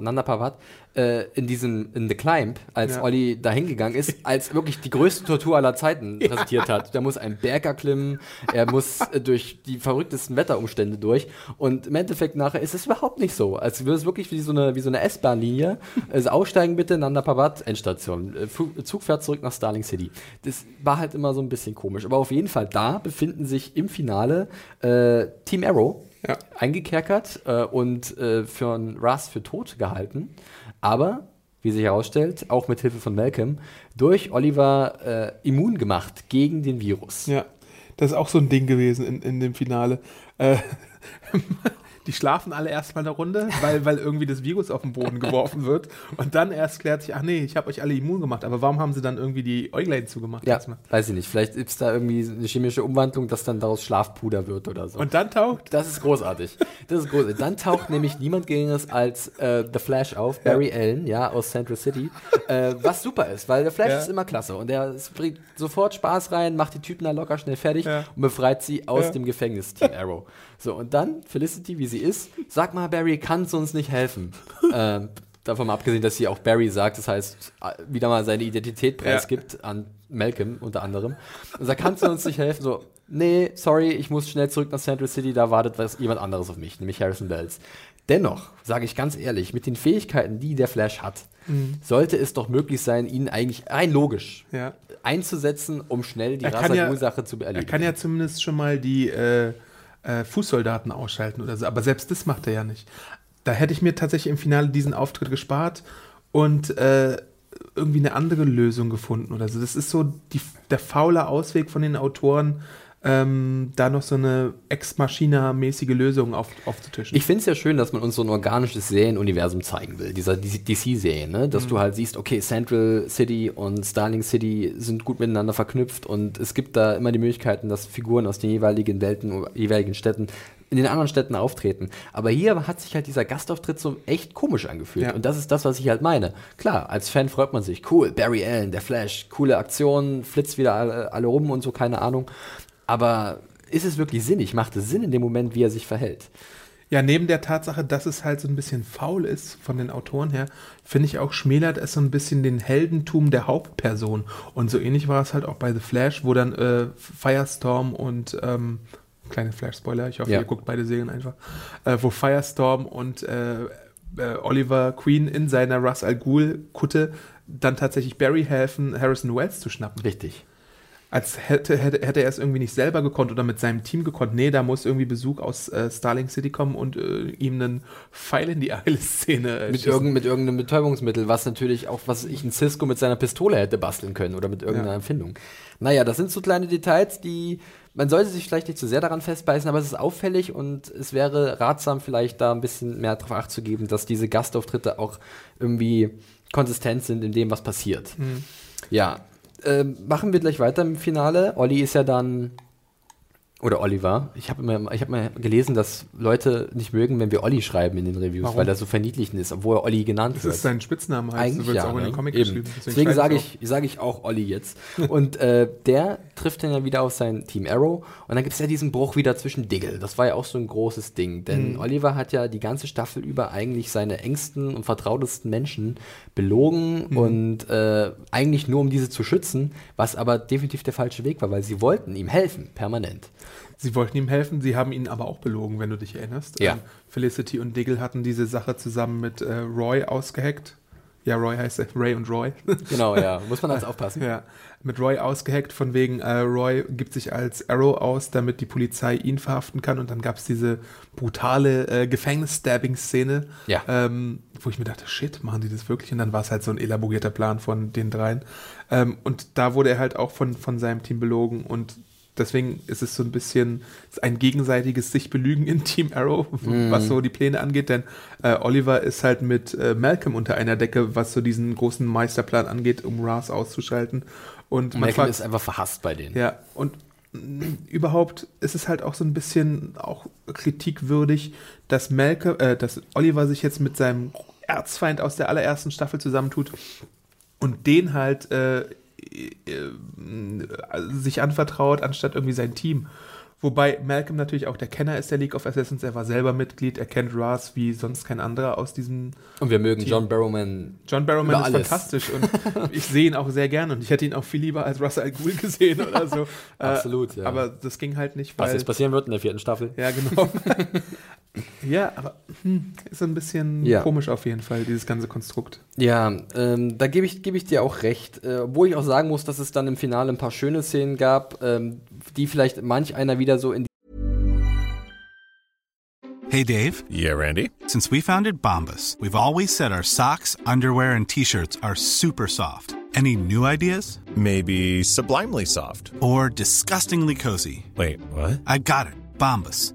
Nanda Parbat, in The Climb, als Olli da hingegangen ist, als wirklich die größte Tortur aller Zeiten präsentiert hat. Der muss einen Berg erklimmen, er muss durch die verrücktesten Wetterumstände durch und im Endeffekt nachher ist es überhaupt nicht so. Als wäre es wirklich wie so eine S-Bahn-Linie. Also aussteigen bitte, Nanda Parbat, Endstation. Zug fährt zurück nach Starling City. Das war halt immer so ein bisschen komisch. Aber auf jeden Fall, da befinden sich im Finale Team Arrow, ja, eingekerkert und für einen Ra's für tot gehalten. Aber, wie sich herausstellt, auch mit Hilfe von Malcolm, durch Oliver immun gemacht gegen den Virus. Ja, das ist auch so ein Ding gewesen in dem Finale. Die schlafen alle erstmal eine Runde, weil irgendwie das Virus auf den Boden geworfen wird. Und dann erst klärt sich, ach nee, ich habe euch alle immun gemacht. Aber warum haben sie dann irgendwie die Äuglein zugemacht? Ja, erstmal? Weiß ich nicht. Vielleicht gibt es da irgendwie eine chemische Umwandlung, dass dann daraus Schlafpuder wird oder so. Und dann taucht? Das ist großartig. Dann taucht nämlich niemand Geringeres als The Flash auf, Barry Allen, ja, aus Central City. Was super ist, weil der Flash ist immer klasse. Und der bringt sofort Spaß rein, macht die Typen da locker schnell fertig und befreit sie aus dem Gefängnis, Team Arrow. So, und dann Felicity, wie sie ist, sag mal, Barry, kannst du uns nicht helfen? Davon mal abgesehen, dass sie auch Barry sagt, das heißt, wieder mal seine Identität preisgibt an Malcolm unter anderem. Und sagt, kannst du uns nicht helfen? So, nee, sorry, ich muss schnell zurück nach Central City, da wartet jemand anderes auf mich, nämlich Harrison Wells. Dennoch, sage ich ganz ehrlich, mit den Fähigkeiten, die der Flash hat, sollte es doch möglich sein, ihn eigentlich rein logisch einzusetzen, um schnell die Ra's al Ghul-Sache zu erledigen. Er kann ja zumindest schon mal die Fußsoldaten ausschalten oder so, aber selbst das macht er ja nicht. Da hätte ich mir tatsächlich im Finale diesen Auftritt gespart und irgendwie eine andere Lösung gefunden oder so. Das ist so der faule Ausweg von den Autoren, da noch so eine Ex-Machina-mäßige Lösung aufzutischen. Ich finde es ja schön, dass man uns so ein organisches Serienuniversum zeigen will, dieser DC-Serie, ne? Dass du halt siehst, okay, Central City und Starling City sind gut miteinander verknüpft und es gibt da immer die Möglichkeiten, dass Figuren aus den jeweiligen Welten oder jeweiligen Städten in den anderen Städten auftreten. Aber hier hat sich halt dieser Gastauftritt so echt komisch angefühlt. Ja. Und das ist das, was ich halt meine. Klar, als Fan freut man sich. Cool, Barry Allen, der Flash, coole Aktionen, flitzt wieder alle rum und so, keine Ahnung. Aber ist es wirklich sinnig? Macht es Sinn in dem Moment, wie er sich verhält? Ja, neben der Tatsache, dass es halt so ein bisschen faul ist von den Autoren her, finde ich auch, schmälert es so ein bisschen den Heldentum der Hauptperson. Und so ähnlich war es halt auch bei The Flash, wo dann Firestorm und kleine Flash-Spoiler, ich hoffe, ihr guckt beide Serien einfach, wo Firestorm und Oliver Queen in seiner Ra's al Ghul-Kutte dann tatsächlich Barry helfen, Harrison Wells zu schnappen. Richtig. Als hätte er es irgendwie nicht selber gekonnt oder mit seinem Team gekonnt. Nee, da muss irgendwie Besuch aus Starling City kommen und ihm einen Pfeil in die Eile-Szene mit irgendeinem Betäubungsmittel, was natürlich auch, was ich in Cisco mit seiner Pistole hätte basteln können oder mit irgendeiner Erfindung. Naja, das sind so kleine Details, die, man sollte sich vielleicht nicht zu sehr daran festbeißen, aber es ist auffällig und es wäre ratsam, vielleicht da ein bisschen mehr drauf Acht zu geben, dass diese Gastauftritte auch irgendwie konsistent sind in dem, was passiert. Mhm. Ja. Machen wir gleich weiter im Finale. Olli ist ja dann, oder Oliver, ich hab mal gelesen, dass Leute nicht mögen, wenn wir Olli schreiben in den Reviews, Warum? Weil das so verniedlichend ist, obwohl er Olli genannt wird. Das ist sein Spitzname, heißt eigentlich, auch in den Comics geschrieben. Deswegen sage ich auch Olli jetzt. Und der trifft dann ja wieder auf sein Team Arrow und dann gibt es ja diesen Bruch wieder zwischen Diggle. Das war ja auch so ein großes Ding, denn Oliver hat ja die ganze Staffel über eigentlich seine engsten und vertrautesten Menschen belogen und eigentlich nur, um diese zu schützen, was aber definitiv der falsche Weg war, weil sie wollten ihm helfen, permanent. Sie wollten ihm helfen, sie haben ihn aber auch belogen, wenn du dich erinnerst. Ja. Felicity und Diggle hatten diese Sache zusammen mit Roy ausgeheckt. Ja, Roy heißt er, Ray und Roy. Genau, ja, muss man alles aufpassen. Ja, mit Roy ausgeheckt, von wegen Roy gibt sich als Arrow aus, damit die Polizei ihn verhaften kann. Und dann gab es diese brutale Gefängnis-Stabbing-Szene, wo ich mir dachte, shit, machen die das wirklich? Und dann war es halt so ein elaborierter Plan von den dreien. Und da wurde er halt auch von seinem Team belogen und deswegen ist es so ein bisschen ein gegenseitiges Sich-Belügen in Team Arrow, was so die Pläne angeht, denn Oliver ist halt mit Malcolm unter einer Decke, was so diesen großen Meisterplan angeht, um Ra's auszuschalten. Und Malcolm ist einfach verhasst bei denen. Ja, und überhaupt ist es halt auch so ein bisschen auch kritikwürdig, dass dass Oliver sich jetzt mit seinem Erzfeind aus der allerersten Staffel zusammentut und den halt sich anvertraut, anstatt irgendwie sein Team. Wobei Malcolm natürlich auch der Kenner ist der League of Assassins, er war selber Mitglied, er kennt Ra's wie sonst kein anderer aus diesem Und wir mögen Team. John Barrowman. John Barrowman ist fantastisch und ich sehe ihn auch sehr gerne und ich hätte ihn auch viel lieber als Ra's al Ghul gesehen oder so. Absolut, ja. Aber das ging halt nicht, weil... Was jetzt passieren wird in der 4. Staffel. Ja, genau. Ja, aber ist ein bisschen komisch auf jeden Fall, dieses ganze Konstrukt. Ja, da geb ich dir auch recht. Obwohl ich auch sagen muss, dass es dann im Finale ein paar schöne Szenen gab, die vielleicht manch einer wieder so in die Hey, Dave. Yeah, Randy. Since we founded Bombas, we've always said our socks, underwear, and T-shirts are super soft. Any new ideas? Maybe sublimely soft. Or disgustingly cozy. Wait, what? I got it. Bombas.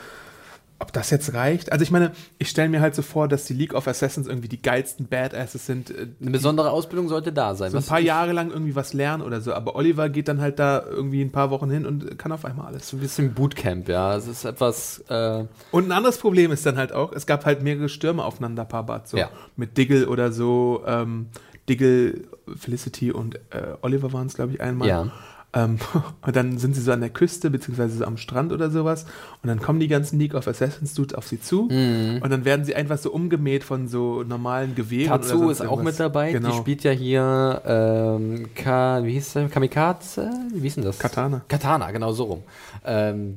ob das jetzt reicht? Also ich meine, ich stelle mir halt so vor, dass die League of Assassins irgendwie die geilsten Badasses sind. Eine besondere Ausbildung sollte da sein. So ein paar Jahre lang irgendwie was lernen oder so. Aber Oliver geht dann halt da irgendwie ein paar Wochen hin und kann auf einmal alles. So ein bisschen Bootcamp, ja. Es ist etwas... Und ein anderes Problem ist dann halt auch, es gab halt mehrere Stürme auf Nanda Parbat. So. Ja. Mit Diggle oder so. Diggle, Felicity und Oliver waren es, glaube ich, einmal. Ja. Und dann sind sie so an der Küste, beziehungsweise so am Strand oder sowas. Und dann kommen die ganzen League of Assassins-Dudes auf sie zu. Mhm. Und dann werden sie einfach so umgemäht von so normalen Gewehren. Tatsu ist auch mit dabei. Genau. Die spielt ja hier, wie hieß das? Kamikaze? Wie hieß denn das? Katana. Katana, genau so rum.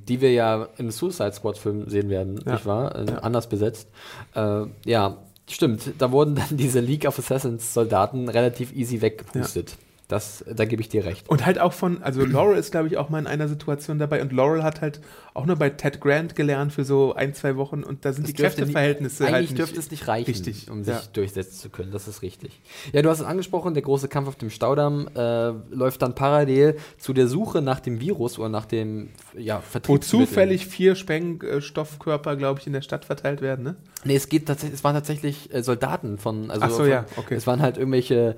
Die wir ja im Suicide Squad-Film sehen werden, ja. Nicht wahr? Ja. Anders besetzt. Ja, stimmt. Da wurden dann diese League of Assassins-Soldaten relativ easy weggepustet. Ja. Da gebe ich dir recht. Und halt auch also Laurel ist, glaube ich, auch mal in einer Situation dabei. Und Laurel hat halt auch nur bei Ted Grant gelernt für so 1-2 Wochen. Und da sind die Kräfteverhältnisse halt nicht... Eigentlich dürfte es nicht reichen, richtig, um sich durchsetzen zu können. Das ist richtig. Ja, du hast es angesprochen, der große Kampf auf dem Staudamm läuft dann parallel zu der Suche nach dem Virus oder nach dem Vertriebsmittel. Wo zufällig 4 Sprengstoffkörper, glaube ich, in der Stadt verteilt werden, ne? Nee, es waren tatsächlich Soldaten von... Also okay. Es waren halt irgendwelche,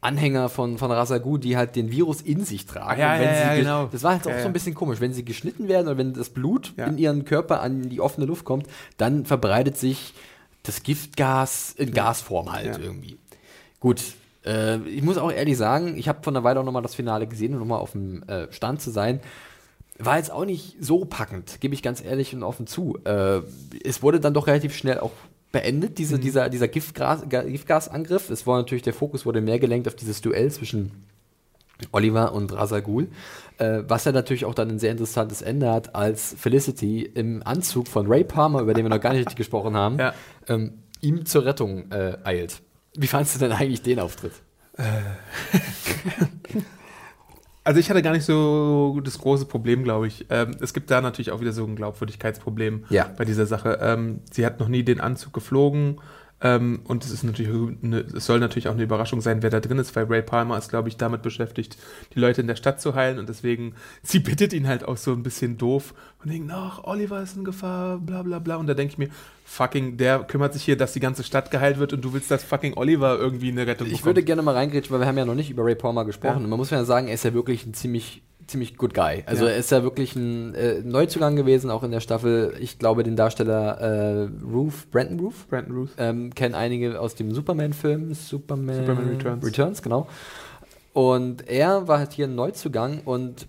Anhänger von Ra's al Ghul, die halt den Virus in sich tragen. Ja, genau. Das war halt auch so ein bisschen komisch. Wenn sie geschnitten werden oder wenn das Blut in ihren Körper an die offene Luft kommt, dann verbreitet sich das Giftgas in Gasform halt irgendwie. Gut. Ich muss auch ehrlich sagen, ich habe vor einer Weile auch nochmal das Finale gesehen, um nochmal auf dem Stand zu sein. War jetzt auch nicht so packend, gebe ich ganz ehrlich und offen zu. Es wurde dann doch relativ schnell auch beendet, dieser Giftgasangriff. Es war natürlich, der Fokus wurde mehr gelenkt auf dieses Duell zwischen Oliver und Ra's al Ghul, was ja natürlich auch dann ein sehr interessantes Ende hat, als Felicity im Anzug von Ray Palmer, über den wir noch gar nicht richtig gesprochen haben, ihm zur Rettung eilt. Wie fandst du denn eigentlich den Auftritt? Also ich hatte gar nicht so das große Problem, glaube ich. Es gibt da natürlich auch wieder so ein Glaubwürdigkeitsproblem bei dieser Sache. Sie hat noch nie den Anzug geflogen und es soll natürlich auch eine Überraschung sein, wer da drin ist, weil Ray Palmer ist, glaube ich, damit beschäftigt, die Leute in der Stadt zu heilen und deswegen, sie bittet ihn halt auch so ein bisschen doof und denkt, ach, Oliver ist in Gefahr, bla bla bla. Und da denke ich mir, der kümmert sich hier, dass die ganze Stadt geheilt wird und du willst, dass Oliver irgendwie eine Rettung bekommt. Ich würde gerne mal reingrätschen, weil wir haben ja noch nicht über Ray Palmer gesprochen. Und man muss ja sagen, er ist ja wirklich ein ziemlich good guy. Also er ist ja wirklich ein Neuzugang gewesen, auch in der Staffel. Ich glaube, den Darsteller Brandon Routh. Kennen einige aus dem Superman-Film. Superman Returns, genau. Und er war halt hier ein Neuzugang und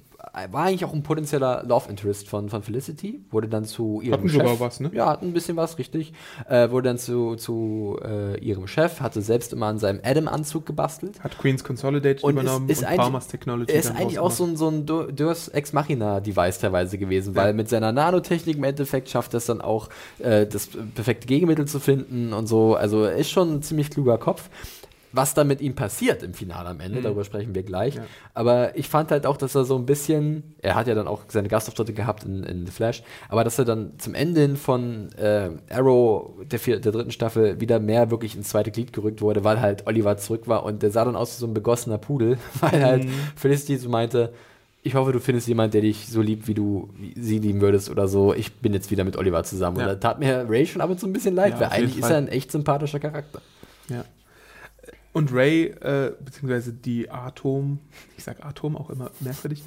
war eigentlich auch ein potenzieller Love Interest von Felicity, wurde dann zu ihrem Chef. Sogar was, ne? Ja, hat ein bisschen was, richtig. Wurde dann zu ihrem Chef, hatte selbst immer an seinem Adam-Anzug gebastelt. Hat Queens Consolidated und übernommen und Farmers Technology. Er ist eigentlich auch so ein Deus Ex Machina-Device teilweise gewesen, weil mit seiner Nanotechnik im Endeffekt schafft das dann auch, das perfekte Gegenmittel zu finden und so. Also er ist schon ein ziemlich kluger Kopf. Was da mit ihm passiert im Finale am Ende, darüber sprechen wir gleich. Ja. Aber ich fand halt auch, dass er so ein bisschen, er hat ja dann auch seine Gastauftritte gehabt in The Flash, aber dass er dann zum Ende hin von Arrow, der 3. Staffel, wieder mehr wirklich ins zweite Glied gerückt wurde, weil halt Oliver zurück war und der sah dann aus wie so ein begossener Pudel, weil halt Felicity so meinte, ich hoffe, du findest jemanden, der dich so liebt, wie du sie lieben würdest oder so. Ich bin jetzt wieder mit Oliver zusammen. Und da tat mir Ray schon ab und zu ein bisschen leid, weil eigentlich ist er ein echt sympathischer Charakter. Ja. Und Ray, beziehungsweise die Atom, ich sag Atom auch immer merkwürdig,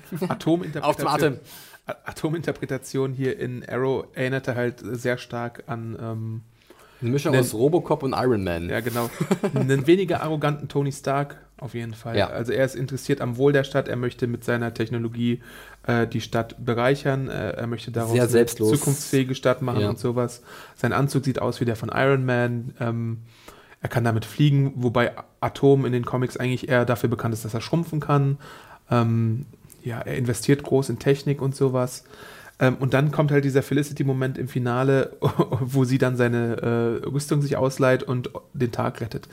Atominterpretation hier in Arrow erinnerte halt sehr stark an eine Mischung aus Robocop und Iron Man. Ja, genau. Einen weniger arroganten Tony Stark, auf jeden Fall. Ja. Also er ist interessiert am Wohl der Stadt, er möchte mit seiner Technologie die Stadt bereichern, er möchte daraus eine zukunftsfähige Stadt machen und sowas. Sein Anzug sieht aus wie der von Iron Man, er kann damit fliegen, wobei Atom in den Comics eigentlich eher dafür bekannt ist, dass er schrumpfen kann. Ja, er investiert groß in Technik und sowas. Und dann kommt halt dieser Felicity-Moment im Finale, wo sie dann seine Rüstung sich ausleiht und den Tag rettet.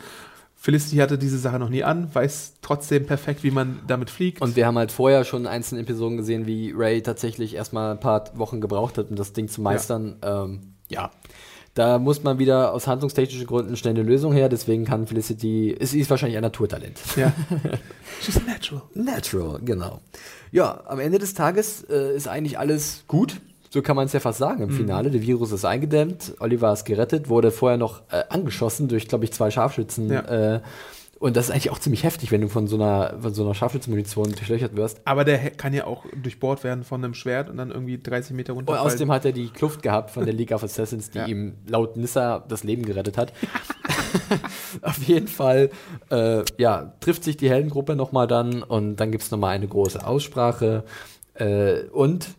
Felicity hatte diese Sache noch nie an, weiß trotzdem perfekt, wie man damit fliegt. Und wir haben halt vorher schon in einzelnen Episoden gesehen, wie Ray tatsächlich erstmal ein paar Wochen gebraucht hat, um das Ding zu meistern. Ja. Da muss man wieder aus handlungstechnischen Gründen schnell eine Lösung her, deswegen kann Felicity, sie ist wahrscheinlich ein Naturtalent. Ja. She's natural. Natural, genau. Ja, am Ende des Tages ist eigentlich alles gut. So kann man es ja fast sagen im Finale. Der Virus ist eingedämmt, Oliver ist gerettet, wurde vorher noch angeschossen durch, glaube ich, 2 Scharfschützen. Ja. Und das ist eigentlich auch ziemlich heftig, wenn du von so einer Scharfschützenmunition durchlöchert wirst. Aber der kann ja auch durchbohrt werden von einem Schwert und dann irgendwie 30 Meter runterfallen. Und außerdem hat er die Kluft gehabt von der League of Assassins, die ihm laut Nyssa das Leben gerettet hat. Auf jeden Fall trifft sich die Heldengruppe nochmal dann und dann gibt es nochmal eine große Aussprache und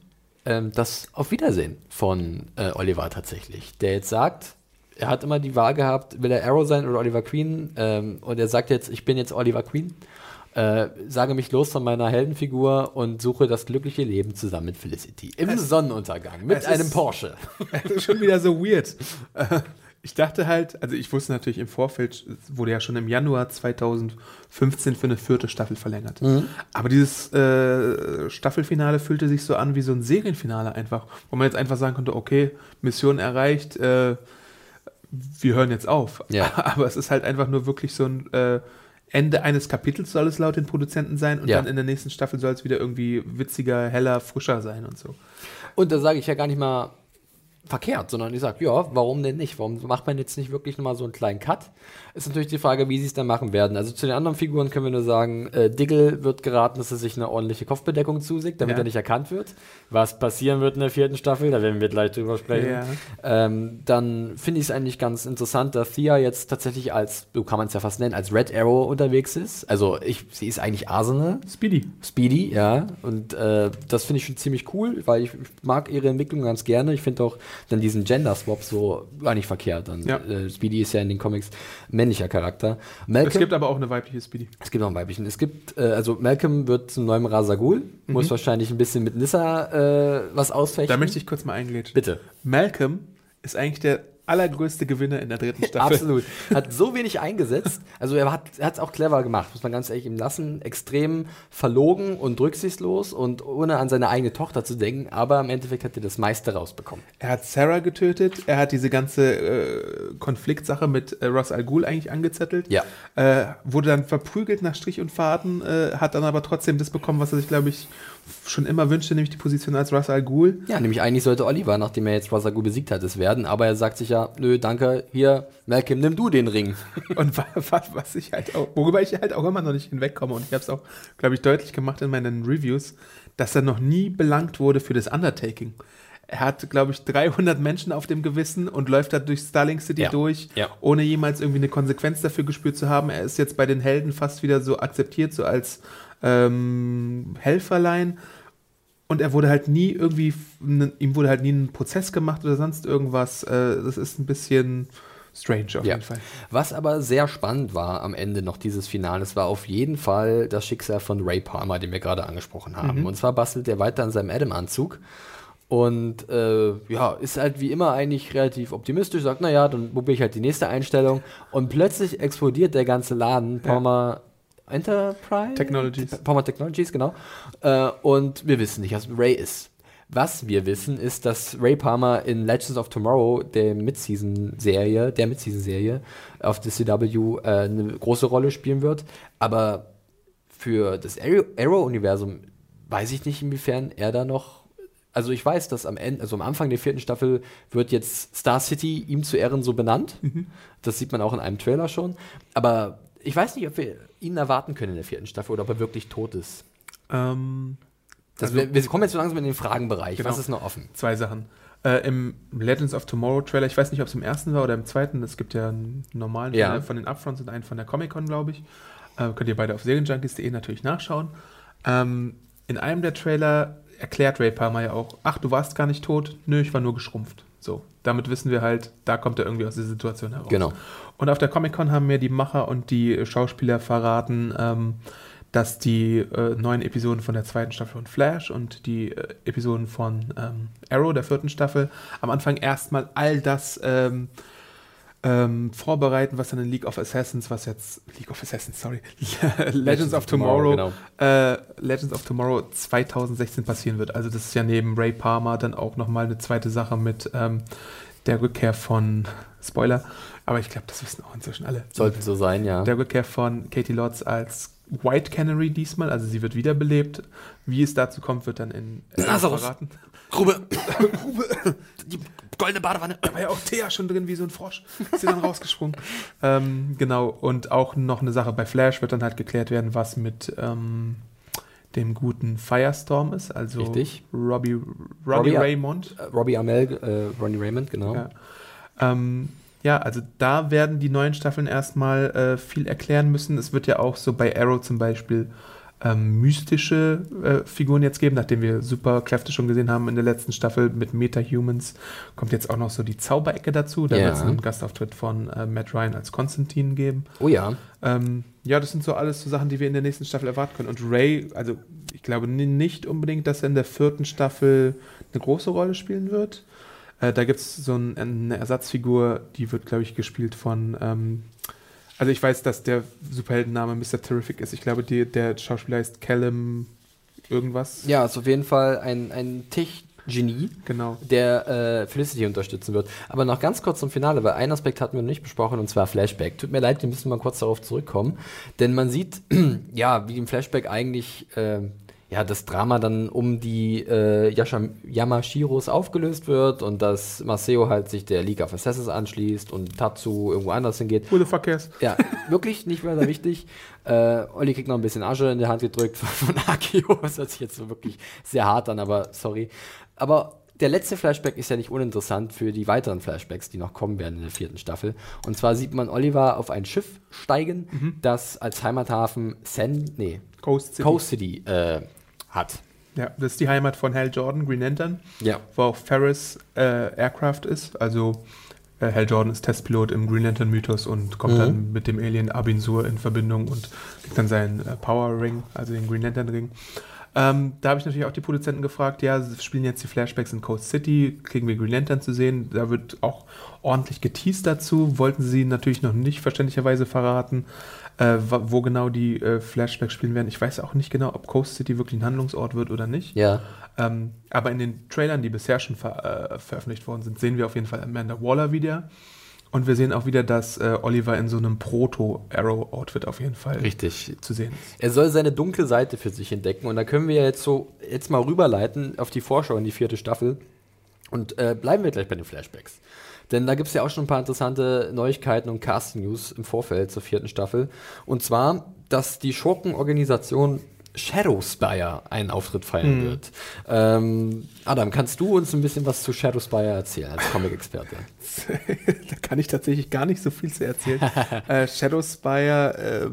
das Auf Wiedersehen von Oliver tatsächlich, der jetzt sagt, er hat immer die Wahl gehabt, will er Arrow sein oder Oliver Queen? Und er sagt jetzt, ich bin jetzt Oliver Queen. Sage mich los von meiner Heldenfigur und suche das glückliche Leben zusammen mit Felicity. Im Sonnenuntergang, mit einem Porsche. Das ist schon wieder so weird. Ich dachte halt, also ich wusste natürlich im Vorfeld, wurde ja schon im Januar 2015 für eine 4. Staffel verlängert. Mhm. Aber dieses Staffelfinale fühlte sich so an wie so ein Serienfinale einfach, wo man jetzt einfach sagen konnte, okay, Mission erreicht, wir hören jetzt auf. Ja. Aber es ist halt einfach nur wirklich so ein Ende eines Kapitels soll es laut den Produzenten sein und dann in der nächsten Staffel soll es wieder irgendwie witziger, heller, frischer sein und so. Und da sage ich ja gar nicht mal verkehrt, sondern ich sage, ja, warum denn nicht? Warum macht man jetzt nicht wirklich nochmal so einen kleinen Cut? Ist natürlich die Frage, wie sie es dann machen werden. Also zu den anderen Figuren können wir nur sagen, Diggle wird geraten, dass er sich eine ordentliche Kopfbedeckung zusickt, damit er nicht erkannt wird. Was passieren wird in der 4. Staffel, da werden wir gleich drüber sprechen. Ja. Dann finde ich es eigentlich ganz interessant, dass Thea jetzt tatsächlich als, so kann man es ja fast nennen, als Red Arrow unterwegs ist. Also sie ist eigentlich Arsenal. Speedy, ja. Und das finde ich schon ziemlich cool, weil ich mag ihre Entwicklung ganz gerne. Ich finde auch dann diesen Gender-Swap so gar nicht verkehrt. Dann, Speedy ist ja in den Comics männlicher Charakter. Malcolm, es gibt aber auch eine weibliche Speedy. Es gibt auch einen weiblichen. Es gibt, also Malcolm wird zum neuen Ra's al Ghul, muss wahrscheinlich ein bisschen mit Nyssa was ausfechten. Da möchte ich kurz mal eingrätschen. Bitte. Malcolm ist eigentlich der allergrößte Gewinner in der 3. Staffel. Absolut. Hat so wenig eingesetzt. Also er hat es auch clever gemacht, muss man ganz ehrlich ihm lassen. Extrem verlogen und rücksichtslos und ohne an seine eigene Tochter zu denken. Aber im Endeffekt hat er das meiste rausbekommen. Er hat Sarah getötet. Er hat diese ganze Konfliktsache mit Ra's al Ghul eigentlich angezettelt. Ja. Wurde dann verprügelt nach Strich und Faden. Hat dann aber trotzdem das bekommen, was er sich, glaube ich, schon immer wünschte, nämlich die Position als Ra's al Ghul. Ja, nämlich eigentlich sollte Oliver, nachdem er jetzt Ra's al Ghul besiegt hat, es werden, aber er sagt sich ja, nö, danke, hier, Malcolm, nimm du den Ring. Und was ich halt auch, worüber ich halt auch immer noch nicht hinwegkomme, und ich habe es auch, glaube ich, deutlich gemacht in meinen Reviews, dass er noch nie belangt wurde für das Undertaking. Er hat, glaube ich, 300 Menschen auf dem Gewissen und läuft da durch Starling City durch, ohne jemals irgendwie eine Konsequenz dafür gespürt zu haben. Er ist jetzt bei den Helden fast wieder so akzeptiert, so als Helferlein, und er wurde halt nie irgendwie, ihm wurde halt nie ein Prozess gemacht oder sonst irgendwas. Das ist ein bisschen strange auf jeden Fall. Was aber sehr spannend war am Ende noch dieses Finales, war auf jeden Fall das Schicksal von Ray Palmer, den wir gerade angesprochen haben. Und zwar bastelt er weiter an seinem Adam-Anzug und ist halt wie immer eigentlich relativ optimistisch, sagt, naja, dann probiere ich halt die nächste Einstellung, und plötzlich explodiert der ganze Laden. Palmer Enterprise? Technologies. Palmer Technologies, genau. Und wir wissen nicht, was Ray ist. Was wir wissen, ist, dass Ray Palmer in Legends of Tomorrow, der Mid-Season-Serie auf der CW, eine große Rolle spielen wird. Aber für das Arrow-Universum weiß ich nicht, inwiefern er da noch. Also ich weiß, dass am Anfang der 4. Staffel wird jetzt Star City ihm zu Ehren so benannt. Das sieht man auch in einem Trailer schon. Aber ich weiß nicht, ob wir ihn erwarten können in der 4. Staffel oder ob er wirklich tot ist. Wir kommen jetzt so langsam in den Fragenbereich. Genau. Was ist noch offen? 2 Sachen. Im Legends of Tomorrow Trailer, ich weiß nicht, ob es im 1. war oder im 2. Es gibt ja einen normalen Trailer von den Upfronts und einen von der Comic Con, glaube ich. Könnt ihr beide auf serienjunkies.de natürlich nachschauen. In einem der Trailer erklärt Ray Palmer ja auch, ach, du warst gar nicht tot, nö, ich war nur geschrumpft. So, damit wissen wir halt, da kommt er irgendwie aus der Situation heraus. Genau. Und auf der Comic-Con haben mir die Macher und die Schauspieler verraten, dass die neuen Episoden von der zweiten Staffel von Flash und die Episoden von Arrow, der vierten Staffel, am Anfang erstmal all das vorbereiten, was dann in Legends of Tomorrow 2016 passieren wird. Also das ist ja neben Ray Palmer dann auch nochmal eine zweite Sache mit der Rückkehr von, Spoiler, aber ich glaube, das wissen auch inzwischen alle. Sollte so sein, ja. Der Rückkehr von Caity Lotz als White Canary diesmal, also sie wird wiederbelebt. Wie es dazu kommt, wird dann in Lazarus verraten. Grube. Die goldene Badewanne. Da war ja auch Thea schon drin, wie so ein Frosch. Ist sie dann rausgesprungen. Genau, und auch noch eine Sache bei Flash wird dann halt geklärt werden, was mit dem guten Firestorm ist. Also richtig. Ronnie Raymond, genau. Ja. Ja, also da werden die neuen Staffeln erstmal viel erklären müssen. Es wird ja auch so bei Arrow zum Beispiel mystische Figuren jetzt geben, nachdem wir Superkräfte schon gesehen haben in der letzten Staffel mit Meta-Humans, kommt jetzt auch noch so die Zauberecke dazu. Da wird es einen Gastauftritt von Matt Ryan als Konstantin geben. Oh ja. Ja, das sind so alles so Sachen, die wir in der nächsten Staffel erwarten können. Und Ray, also ich glaube nicht unbedingt, dass er in der vierten Staffel eine große Rolle spielen wird. Da gibt es so eine Ersatzfigur, die wird, glaube ich, gespielt von also ich weiß, dass der Superheldenname Mr. Terrific ist. Ich glaube, der Schauspieler heißt Callum irgendwas. Ja, ist auf jeden Fall ein Tech-Genie, genau, der Felicity unterstützen wird. Aber noch ganz kurz zum Finale, weil einen Aspekt hatten wir noch nicht besprochen, und zwar Flashback. Tut mir leid, wir müssen mal kurz darauf zurückkommen. Denn man sieht, ja, wie im Flashback eigentlich das Drama dann um die Yamashiros aufgelöst wird und dass Maseo halt sich der League of Assassins anschließt und Tatsu irgendwo anders hingeht. Who the fuck cares? Ja, wirklich nicht weiter wichtig. Olli kriegt noch ein bisschen Asche in die Hand gedrückt von Akio. Das hört sich jetzt so wirklich sehr hart an, aber sorry. Aber der letzte Flashback ist ja nicht uninteressant für die weiteren Flashbacks, die noch kommen werden in der vierten Staffel. Und zwar sieht man Oliver auf ein Schiff steigen, das als Heimathafen Coast City hat. Ja, das ist die Heimat von Hal Jordan, Green Lantern, wo auch Ferris Aircraft ist. Also Hal Jordan ist Testpilot im Green Lantern-Mythos und kommt dann mit dem Alien Abin Sur in Verbindung und kriegt dann seinen Power Ring, also den Green Lantern-Ring. Da habe ich natürlich auch die Produzenten gefragt, ja, spielen jetzt die Flashbacks in Coast City, kriegen wir Green Lantern zu sehen, da wird auch ordentlich geteased dazu, wollten sie natürlich noch nicht verständlicherweise verraten, wo genau die Flashbacks spielen werden. Ich weiß auch nicht genau, ob Coast City wirklich ein Handlungsort wird oder nicht. Ja. Aber in den Trailern, die bisher schon veröffentlicht worden sind, sehen wir auf jeden Fall Amanda Waller wieder. Und wir sehen auch wieder, dass Oliver in so einem Proto-Arrow-Outfit auf jeden Fall richtig zu sehen ist. Er soll seine dunkle Seite für sich entdecken. Und da können wir jetzt mal rüberleiten auf die Vorschau in die vierte Staffel. Und bleiben wir gleich bei den Flashbacks. Denn da gibt es ja auch schon ein paar interessante Neuigkeiten und Casting-News im Vorfeld zur vierten Staffel. Und zwar, dass die Schurkenorganisation Shadowspire einen Auftritt feiern wird. Adam, kannst du uns ein bisschen was zu Shadowspire erzählen als Comic-Experte? Da kann ich tatsächlich gar nicht so viel zu erzählen. Shadowspire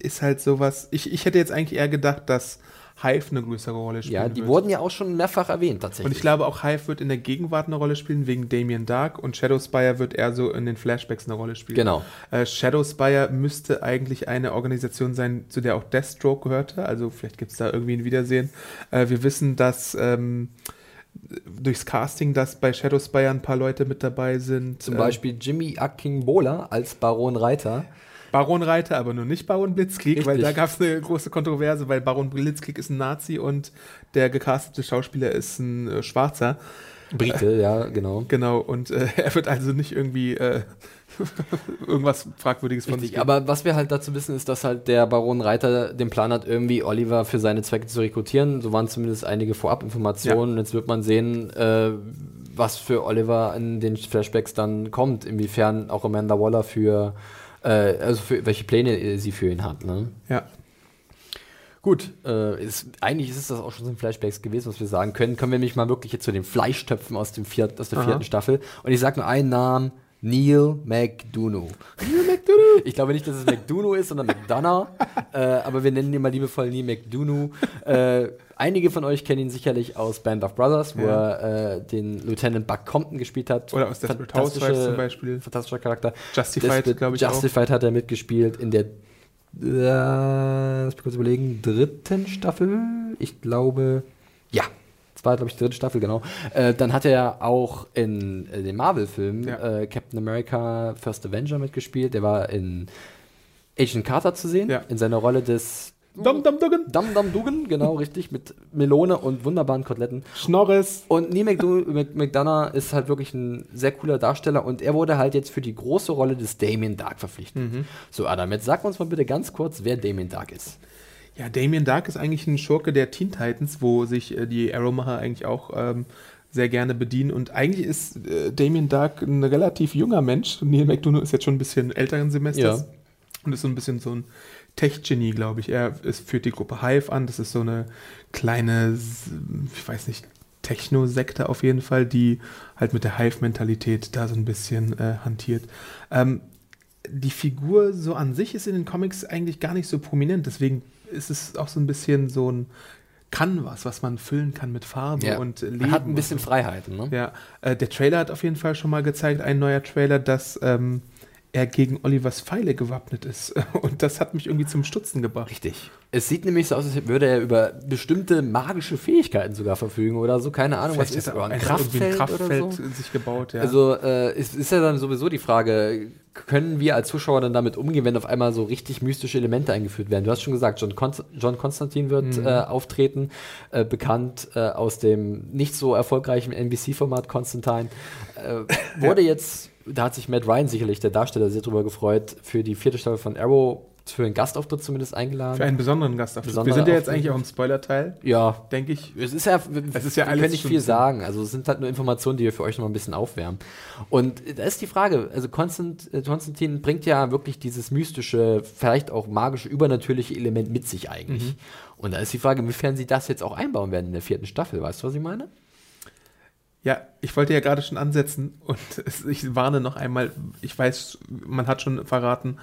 ist halt sowas. Ich hätte jetzt eigentlich eher gedacht, dass Hive eine größere Rolle spielen wird. Ja, die wurden ja auch schon mehrfach erwähnt tatsächlich. Und ich glaube auch, Hive wird in der Gegenwart eine Rolle spielen, wegen Damien Dark, und Shadowspire wird eher so in den Flashbacks eine Rolle spielen. Genau. Shadowspire müsste eigentlich eine Organisation sein, zu der auch Deathstroke gehörte, also vielleicht gibt es da irgendwie ein Wiedersehen. Wir wissen, dass durchs Casting, dass bei Shadowspire ein paar Leute mit dabei sind. Zum Beispiel Jimmy Akingbola als Baron Reiter, aber nur nicht Baron Blitzkrieg, richtig, weil da gab es eine große Kontroverse, weil Baron Blitzkrieg ist ein Nazi und der gecastete Schauspieler ist ein Schwarzer. Brite, ja, genau. Genau, und er wird also nicht irgendwie irgendwas Fragwürdiges von sich. Aber was wir halt dazu wissen, ist, dass halt der Baron Reiter den Plan hat, irgendwie Oliver für seine Zwecke zu rekrutieren. So waren zumindest einige Vorabinformationen. Ja. Jetzt wird man sehen, was für Oliver in den Flashbacks dann kommt. Inwiefern auch Amanda Waller für welche Pläne sie für ihn hat, ne? Ja. Gut, eigentlich ist es das auch schon so ein Flashbacks gewesen, was wir sagen können. Können wir nämlich mal wirklich jetzt zu den Fleischtöpfen aus der vierten Staffel. Und ich sage nur einen Namen, Neil McDonough. Neil McDonough? Ich glaube nicht, dass es McDonough ist, sondern McDonough. Aber wir nennen ihn mal liebevoll Neil McDonough. Einige von euch kennen ihn sicherlich aus Band of Brothers, wo er den Lieutenant Buck Compton gespielt hat. Oder aus Desperate Housewives zum Beispiel. Fantastischer Charakter. Justified, glaube ich, Justified auch. Hat er mitgespielt in der lass mich kurz überlegen, dritten Staffel? Ich glaube, ja. Das war, glaube ich, die dritte Staffel, genau. Dann hat er auch in den Marvel-Filmen Captain America First Avenger mitgespielt. Der war in Agent Carter zu sehen, in seiner Rolle des Dum-Dum-Dugan, genau, richtig, mit Melone und wunderbaren Koteletten. Schnorres. Und Neil McDonough ist halt wirklich ein sehr cooler Darsteller und er wurde halt jetzt für die große Rolle des Damien Dark verpflichtet. Mhm. So, Adam, jetzt sag uns mal bitte ganz kurz, wer Damien Dark ist. Ja, Damien Dark ist eigentlich ein Schurke der Teen Titans, wo sich die Arrow-Macher eigentlich auch sehr gerne bedienen. Und eigentlich ist Damien Dark ein relativ junger Mensch. Neil McDonough ist jetzt schon ein bisschen älteren Semesters. Ja. Und ist so ein bisschen so ein Tech-Genie, glaube ich. Er führt die Gruppe Hive an. Das ist so eine kleine, ich weiß nicht, Techno-Sekte auf jeden Fall, die halt mit der Hive-Mentalität da so ein bisschen hantiert. Die Figur so an sich ist in den Comics eigentlich gar nicht so prominent. Deswegen ist es auch so ein bisschen so ein was man füllen kann mit Farbe und Leben. Man hat ein bisschen Freiheiten, ne? Ja, der Trailer hat auf jeden Fall schon mal gezeigt, ein neuer Trailer, dass er gegen Olivers Pfeile gewappnet ist. Und das hat mich irgendwie zum Stutzen gebracht. Richtig. Es sieht nämlich so aus, als würde er über bestimmte magische Fähigkeiten sogar verfügen oder so. Keine Ahnung, vielleicht was ist. Oder ein Kraftfeld oder so. Sich gebaut, ja. Also ist ja dann sowieso die Frage, können wir als Zuschauer dann damit umgehen, wenn auf einmal so richtig mystische Elemente eingeführt werden? Du hast schon gesagt, John Constantine wird auftreten, bekannt aus dem nicht so erfolgreichen NBC-Format Constantine. Wurde jetzt, da hat sich Matt Ryan sicherlich, der Darsteller, sehr drüber gefreut, für die vierte Staffel von Arrow für einen Gastauftritt zumindest eingeladen. Für einen besonderen Gastauftritt. Wir sind ja jetzt eigentlich auch im Spoiler-Teil. Ja. Denke ich. Es ist ja alles. Kann ich viel sagen. Also es sind halt nur Informationen, die wir für euch noch mal ein bisschen aufwärmen. Und da ist die Frage, also Konstantin bringt ja wirklich dieses mystische, vielleicht auch magische, übernatürliche Element mit sich eigentlich. Mhm. Und da ist die Frage, inwiefern sie das jetzt auch einbauen werden in der vierten Staffel. Weißt du, was ich meine? Ja, ich wollte ja gerade schon ansetzen und ich warne noch einmal, ich weiß, man hat schon verraten,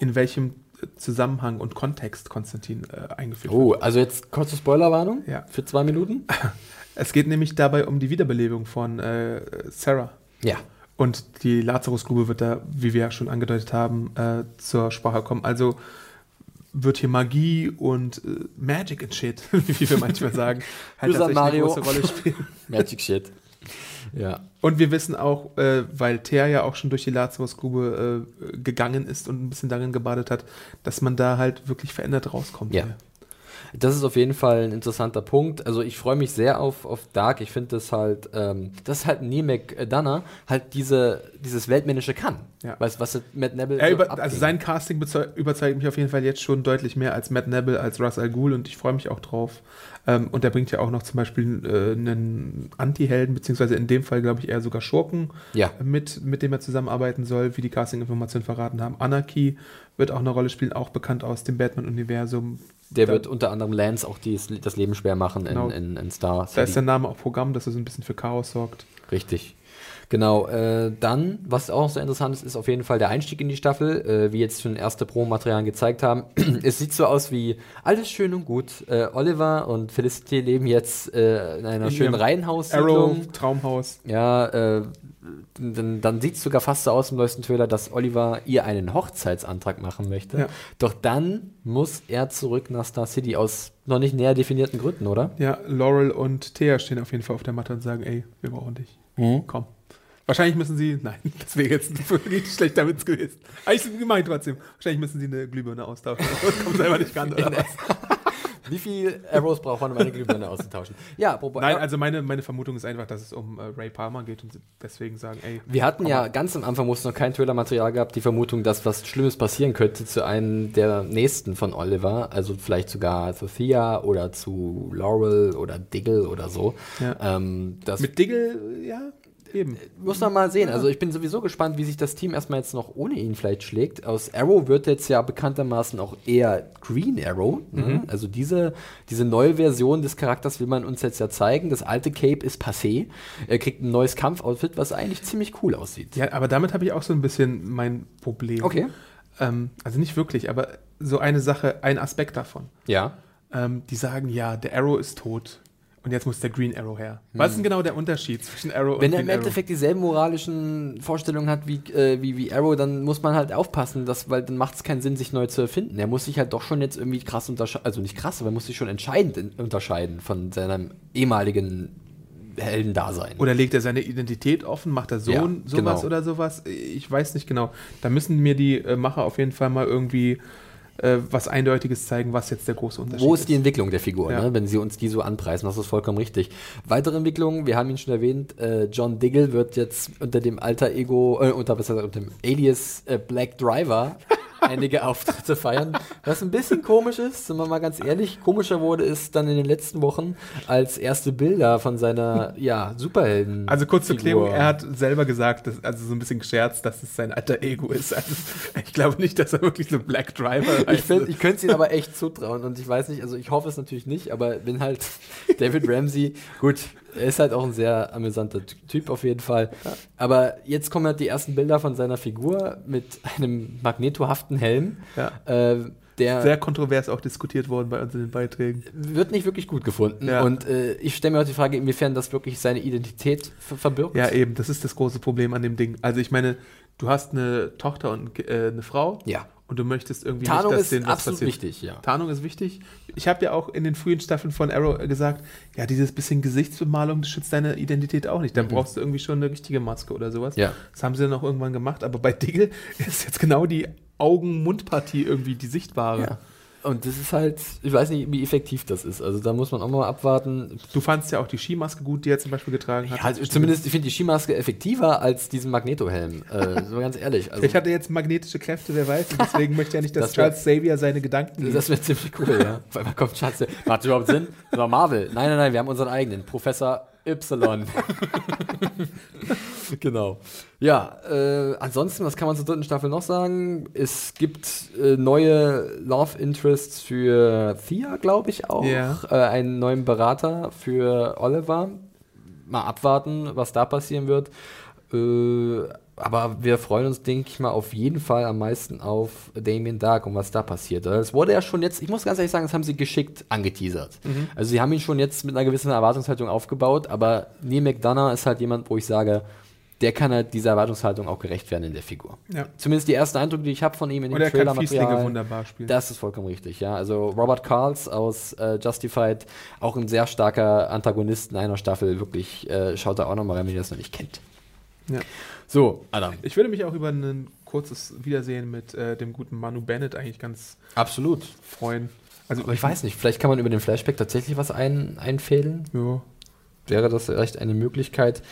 in welchem Zusammenhang und Kontext Konstantin eingeführt wird. Oh, also jetzt kurze Spoilerwarnung für 2 Minuten. Es geht nämlich dabei um die Wiederbelebung von Sarah. Ja. Und die Lazarusgrube wird da, wie wir ja schon angedeutet haben, zur Sprache kommen. Also wird hier Magie und Magic and Shit, wie wir manchmal sagen, halt tatsächlich Mario. Eine große Rolle spielen. Magic Shit. Ja. Und wir wissen auch, weil Thea ja auch schon durch die Lazarusgrube gegangen ist und ein bisschen darin gebadet hat, dass man da halt wirklich verändert rauskommt. Ja. Das ist auf jeden Fall ein interessanter Punkt. Also ich freue mich sehr auf Dark. Ich finde das ist halt Neil McDonough halt dieses Weltmännische kann. Ja. Was Matt Nable also sein Casting überzeugt mich auf jeden Fall jetzt schon deutlich mehr als Matt Nable, als Ra's al Ghul und ich freue mich auch drauf. Und der bringt ja auch noch zum Beispiel einen Anti-Helden, beziehungsweise in dem Fall glaube ich eher sogar Schurken mit dem er zusammenarbeiten soll, wie die Casting-Informationen verraten haben. Anarchy wird auch eine Rolle spielen, auch bekannt aus dem Batman-Universum. Der wird unter anderem Lance auch das Leben schwer machen in Star City. Da ist der Name auch Programm, dass er so ein bisschen für Chaos sorgt. Richtig. Genau. Dann, was auch so interessant ist, ist auf jeden Fall der Einstieg in die Staffel, wie jetzt schon erste Promomaterialien gezeigt haben. Es sieht so aus wie alles schön und gut. Oliver und Felicity leben jetzt in einer schönen Reihenhaussiedlung. Arrow, Traumhaus. Ja, dann sieht es sogar fast so aus im neuesten Trailer, dass Oliver ihr einen Hochzeitsantrag machen möchte. Ja. Doch dann muss er zurück nach Star City aus noch nicht näher definierten Gründen, oder? Ja, Laurel und Thea stehen auf jeden Fall auf der Matte und sagen, ey, wir brauchen dich. Mhm. Komm. Wahrscheinlich müssen sie, nein, das wäre jetzt nicht schlecht damit gewesen. Eigentlich sind gemeint trotzdem. Wahrscheinlich müssen sie eine Glühbirne austauschen. Das kommt selber nicht ran, oder was? Wie viel Arrows braucht man, um eine Glühbirne auszutauschen? Ja, apropos. Nein, also meine Vermutung ist einfach, dass es um Ray Palmer geht und deswegen sagen, ey. Wir hatten ja ganz am Anfang, wo es noch kein Trailer-Material gab, die Vermutung, dass was Schlimmes passieren könnte zu einem der Nächsten von Oliver. Also vielleicht sogar zu Thea oder zu Laurel oder Diggle oder so. Ja. Mit Diggle, ja. Muss man mal sehen. Ja. Also ich bin sowieso gespannt, wie sich das Team erstmal jetzt noch ohne ihn vielleicht schlägt. Aus Arrow wird jetzt ja bekanntermaßen auch eher Green Arrow. Mhm. Ne? Also diese neue Version des Charakters will man uns jetzt ja zeigen. Das alte Cape ist passé. Er kriegt ein neues Kampfoutfit, was eigentlich ziemlich cool aussieht. Ja, aber damit habe ich auch so ein bisschen mein Problem. Okay. Also nicht wirklich, aber so eine Sache, ein Aspekt davon. Ja. Die sagen, ja, der Arrow ist tot. Und jetzt muss der Green Arrow her. Was ist denn genau der Unterschied zwischen Arrow und Green Arrow? Wenn er im Endeffekt dieselben moralischen Vorstellungen hat wie Arrow, dann muss man halt aufpassen, weil dann macht es keinen Sinn, sich neu zu erfinden. Er muss sich halt doch schon jetzt irgendwie krass unterscheiden, also nicht krass, aber er muss sich schon entscheidend unterscheiden von seinem ehemaligen Heldendasein. Oder legt er seine Identität offen, macht er oder sowas? Ich weiß nicht genau. Da müssen mir die Macher auf jeden Fall mal irgendwie was Eindeutiges zeigen, was jetzt der große Unterschied ist. Wo ist die Entwicklung der Figur, ja, ne? Wenn sie uns die so anpreisen? Das ist vollkommen richtig. Weitere Entwicklungen, wir haben ihn schon erwähnt, John Diggle wird jetzt unter dem Alter Ego, unter dem Alias Black Driver einige Auftritte feiern. Was ein bisschen komisch ist, sind wir mal ganz ehrlich, komischer wurde es dann in den letzten Wochen, als erste Bilder von seiner Superhelden. Also kurz zur Klärung, er hat selber gesagt, also so ein bisschen gescherzt, dass es sein alter Ego ist. Also ich glaube nicht, dass er wirklich so Black Driver heißt. Ich könnte es ihm aber echt zutrauen und ich weiß nicht, also ich hoffe es natürlich nicht, aber wenn halt David Ramsey, gut, er ist halt auch ein sehr amüsanter Typ auf jeden Fall. Aber jetzt kommen halt die ersten Bilder von seiner Figur mit einem magnetohaften Helm. Ja. Der sehr kontrovers auch diskutiert worden bei uns in den Beiträgen. Wird nicht wirklich gut gefunden. Ja. Und ich stelle mir auch die Frage, inwiefern das wirklich seine Identität verbirgt. Ja, eben. Das ist das große Problem an dem Ding. Also ich meine, du hast eine Tochter und eine Frau. Ja. Und du möchtest irgendwie Tarnung nicht, dass denen was passiert. Tarnung ist absolut wichtig, ja. Tarnung ist wichtig. Ich habe ja auch in den frühen Staffeln von Arrow gesagt, ja, dieses bisschen Gesichtsbemalung schützt deine Identität auch nicht. Dann brauchst du irgendwie schon eine richtige Maske oder sowas. Ja. Das haben sie dann auch irgendwann gemacht. Aber bei Diggle ist jetzt genau die Augen-Mund-Partie irgendwie die sichtbare. Ja. Und das ist halt, ich weiß nicht, wie effektiv das ist. Also da muss man auch mal abwarten. Du fandst ja auch die Skimaske gut, die er zum Beispiel getragen hat. Ja, also zumindest, ich finde die Skimaske effektiver als diesen Magnetohelm. So ganz ehrlich. Also, ich hatte jetzt magnetische Kräfte, wer weiß. Und deswegen möchte ja nicht, dass Charles Xavier seine Gedanken liest. Das wäre ziemlich cool, ja. Weil man kommt, Charles Xavier. Macht das überhaupt Sinn? Das war Marvel. Nein, wir haben unseren eigenen. Professor Y. Genau. Ja, ansonsten, was kann man zur dritten Staffel noch sagen? Es gibt neue Love Interests für Thea, glaube ich auch. Yeah. Einen neuen Berater für Oliver. Mal abwarten, was da passieren wird. Aber wir freuen uns, denke ich mal, auf jeden Fall am meisten auf Damien Dark und was da passiert. Es wurde ja schon jetzt, ich muss ganz ehrlich sagen, das haben sie geschickt angeteasert. Mhm. Also sie haben ihn schon jetzt mit einer gewissen Erwartungshaltung aufgebaut, aber Neil McDonough ist halt jemand, wo ich sage, der kann halt dieser Erwartungshaltung auch gerecht werden in der Figur. Ja. Zumindest die ersten Eindrücke, die ich habe von ihm in dem Trailer-Material. Fieslinge wunderbar spielen. Das ist vollkommen richtig, ja. Also Robert Carls aus Justified, auch ein sehr starker Antagonist in einer Staffel, wirklich schaut da auch nochmal rein, wenn ihr das noch nicht kennt. Ja. So, Adam. Ich würde mich auch über ein kurzes Wiedersehen mit dem guten Manu Bennett eigentlich ganz absolut freuen. Also, aber ich weiß nicht, vielleicht kann man über den Flashback tatsächlich was einfädeln. Ja. Wäre das vielleicht eine Möglichkeit?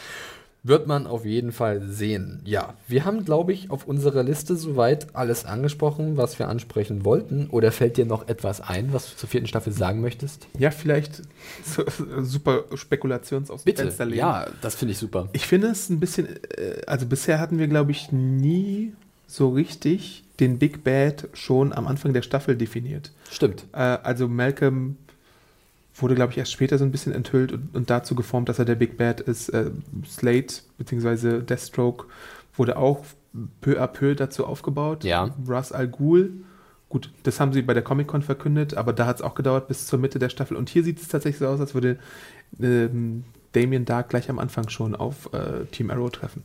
Wird man auf jeden Fall sehen. Ja, wir haben, glaube ich, auf unserer Liste soweit alles angesprochen, was wir ansprechen wollten. Oder fällt dir noch etwas ein, was du zur vierten Staffel sagen möchtest? Ja, vielleicht super Spekulations aus dem Fenster legen. Ja, das finde ich super. Ich finde es ein bisschen, also bisher hatten wir, glaube ich, nie so richtig den Big Bad schon am Anfang der Staffel definiert. Stimmt. Also Malcolm wurde, glaube ich, erst später so ein bisschen enthüllt und dazu geformt, dass er der Big Bad ist. Slate bzw. Deathstroke wurde auch peu à peu dazu aufgebaut. Ja. Ra's al Ghul, gut, das haben sie bei der Comic Con verkündet, aber da hat es auch gedauert bis zur Mitte der Staffel. Und hier sieht es tatsächlich so aus, als würde Damien Dark gleich am Anfang schon auf Team Arrow treffen.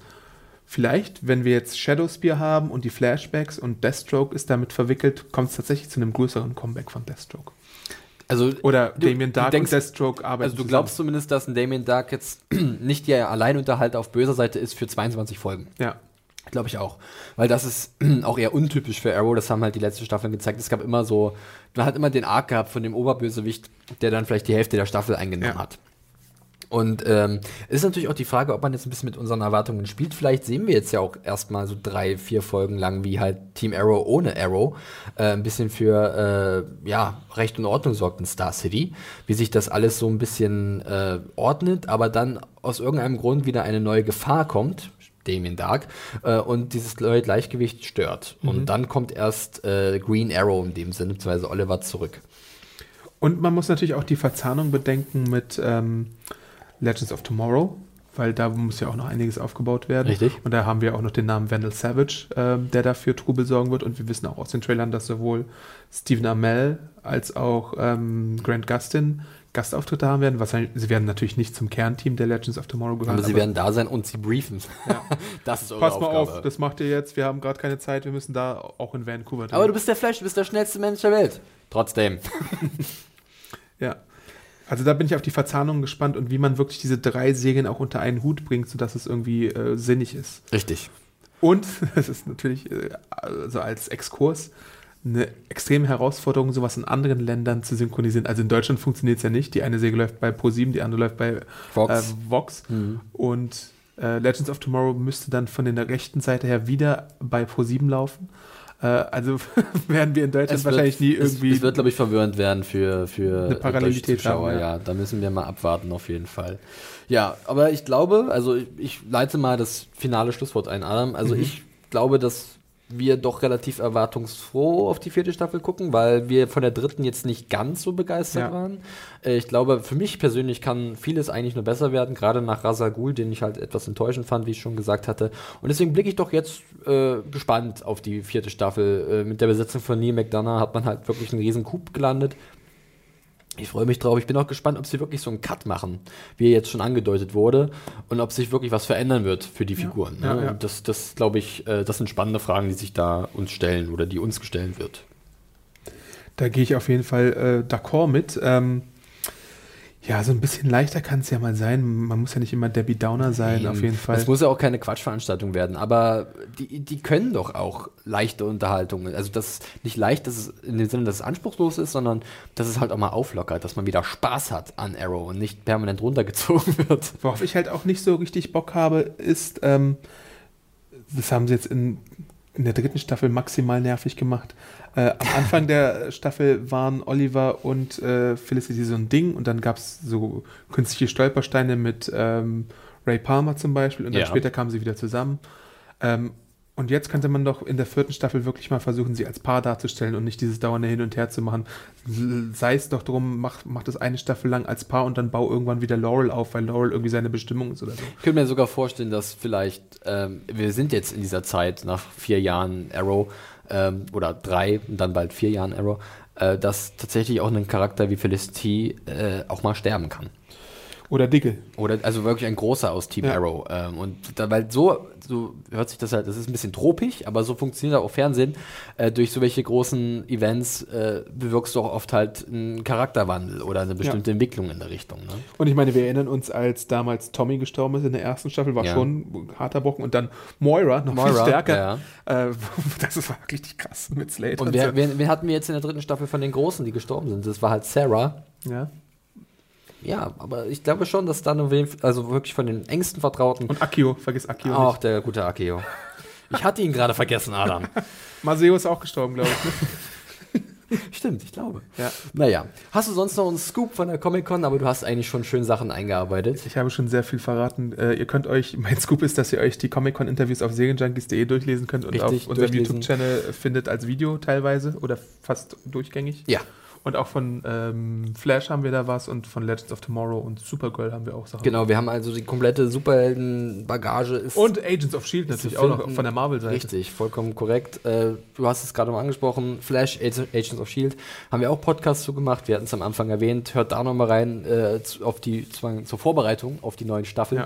Vielleicht, wenn wir jetzt Shadow Spear haben und die Flashbacks und Deathstroke ist damit verwickelt, kommt es tatsächlich zu einem größeren Comeback von Deathstroke. Also, oder Damien Dark und Deathstroke arbeiten. Also du glaubst zumindest, dass ein Damien Dark jetzt nicht der Alleinunterhalter auf böser Seite ist für 22 Folgen. Ja. Glaube ich auch. Weil das ist auch eher untypisch für Arrow. Das haben halt die letzten Staffeln gezeigt. Es gab immer so, man hat immer den Arc gehabt von dem Oberbösewicht, der dann vielleicht die Hälfte der Staffel eingenommen hat. Und ist natürlich auch die Frage, ob man jetzt ein bisschen mit unseren Erwartungen spielt. Vielleicht sehen wir jetzt ja auch erstmal so 3-4 Folgen lang, wie halt Team Arrow ohne Arrow ein bisschen für Recht und Ordnung sorgt in Star City, wie sich das alles so ein bisschen ordnet, aber dann aus irgendeinem Grund wieder eine neue Gefahr kommt, Damien Dark, und dieses neue Gleichgewicht stört. Mhm. Und dann kommt erst Green Arrow in dem Sinne, beziehungsweise Oliver zurück. Und man muss natürlich auch die Verzahnung bedenken mit Legends of Tomorrow, weil da muss ja auch noch einiges aufgebaut werden. Richtig. Und da haben wir auch noch den Namen Vandal Savage, der dafür Trubel sorgen wird. Und wir wissen auch aus den Trailern, dass sowohl Stephen Amell als auch Grant Gustin Gastauftritte haben werden. Sie werden natürlich nicht zum Kernteam der Legends of Tomorrow gehören. Aber sie werden da sein und sie briefen. Ja. Das ist eure Aufgabe. Pass mal auf, das macht ihr jetzt. Wir haben gerade keine Zeit. Wir müssen da auch in Vancouver drüber. Aber du bist der Flash, du bist der schnellste Mensch der Welt. Trotzdem. Ja. Also da bin ich auf die Verzahnung gespannt und wie man wirklich diese drei Serien auch unter einen Hut bringt, sodass es irgendwie sinnig ist. Richtig. Und es ist natürlich also als Exkurs eine extreme Herausforderung, sowas in anderen Ländern zu synchronisieren. Also in Deutschland funktioniert es ja nicht. Die eine Serie läuft bei Pro7, die andere läuft bei Vox. Und Legends of Tomorrow müsste dann von der rechten Seite her wieder bei Pro7 laufen. Also werden wir in Deutschland wahrscheinlich nie irgendwie... Es wird, glaube ich, verwirrend werden für eine Parallelität Zuschauer. Haben, ja. Da müssen wir mal abwarten, auf jeden Fall. Ja, aber ich glaube, also ich leite mal das finale Schlusswort ein, Adam. Also ich glaube, dass wir doch relativ erwartungsfroh auf die 4. Staffel gucken, weil wir von der 3. jetzt nicht ganz so begeistert waren. Ich glaube, für mich persönlich kann vieles eigentlich nur besser werden, gerade nach Ra's al Ghul, den ich halt etwas enttäuschend fand, wie ich schon gesagt hatte. Und deswegen blicke ich doch jetzt gespannt auf die 4. Staffel. Mit der Besetzung von Neil McDonough hat man halt wirklich einen riesen Coup gelandet. Ich freue mich drauf. Ich bin auch gespannt, ob sie wirklich so einen Cut machen, wie jetzt schon angedeutet wurde, und ob sich wirklich was verändern wird für die Figuren. Ja, ne? Ja. Das glaube ich, das sind spannende Fragen, die sich da uns stellen oder die uns gestellt wird. Da gehe ich auf jeden Fall d'accord mit. Ja, so ein bisschen leichter kann es ja mal sein. Man muss ja nicht immer Debbie Downer sein, auf jeden Fall. Es muss ja auch keine Quatschveranstaltung werden, aber die können doch auch leichte Unterhaltungen. Also das nicht leicht, dass es in dem Sinne, dass es anspruchslos ist, sondern dass es halt auch mal auflockert, dass man wieder Spaß hat an Arrow und nicht permanent runtergezogen wird. Worauf ich halt auch nicht so richtig Bock habe, ist, das haben sie jetzt in der 3. Staffel maximal nervig gemacht. Am Anfang der Staffel waren Oliver und Felicity so ein Ding und dann gab es so künstliche Stolpersteine mit Ray Palmer zum Beispiel und dann später kamen sie wieder zusammen. Und jetzt könnte man doch in der 4. Staffel wirklich mal versuchen, sie als Paar darzustellen und nicht dieses dauernde Hin und Her zu machen. Sei es doch drum, mach das eine Staffel lang als Paar und dann bau irgendwann wieder Laurel auf, weil Laurel irgendwie seine Bestimmung ist oder so. Ich könnte mir sogar vorstellen, dass vielleicht, wir sind jetzt in dieser Zeit nach 4 Jahren Arrow oder 3 und dann bald 4 Jahren Arrow, dass tatsächlich auch ein Charakter wie Felicity auch mal sterben kann. Oder Diggle. Oder also wirklich ein großer aus Team Arrow. Und da, weil so hört sich das halt, das ist ein bisschen tropig, aber so funktioniert auch Fernsehen. Durch so welche großen Events bewirkst du auch oft halt einen Charakterwandel oder eine bestimmte Entwicklung in der Richtung. Ne? Und ich meine, wir erinnern uns, als damals Tommy gestorben ist in der 1. Staffel, war schon ein harter Brocken. Und dann Moira, noch viel stärker. Ja. Das war richtig krass mit Slade. Und wen hatten wir jetzt in der 3. Staffel von den Großen, die gestorben sind? Das war halt Sarah. Ja. Ja, aber ich glaube schon, dass dann also wirklich von den engsten Vertrauten. Und Akio, vergiss Akio nicht. Ach, der gute Akio. Ich hatte ihn gerade vergessen, Adam. Maseo ist auch gestorben, glaube ich. Ne? Stimmt, ich glaube. Ja. Naja, hast du sonst noch einen Scoop von der Comic-Con? Aber du hast eigentlich schon schön Sachen eingearbeitet. Ich habe schon sehr viel verraten. Ihr könnt euch, mein Scoop ist, dass ihr euch die Comic-Con-Interviews auf serienjunkies.de durchlesen könnt und auf unserem YouTube-Channel findet als Video teilweise oder fast durchgängig. Ja. Und auch von Flash haben wir da was und von Legends of Tomorrow und Supergirl haben wir auch Sachen. Genau, wir haben also die komplette Superhelden-Bagage. Und Agents of S.H.I.E.L.D. natürlich auch noch von der Marvel-Seite. Richtig, vollkommen korrekt. Du hast es gerade mal angesprochen, Flash, Agents of S.H.I.E.L.D. haben wir auch Podcasts zu gemacht, wir hatten es am Anfang erwähnt. Hört da nochmal rein zur Vorbereitung auf die neuen Staffeln.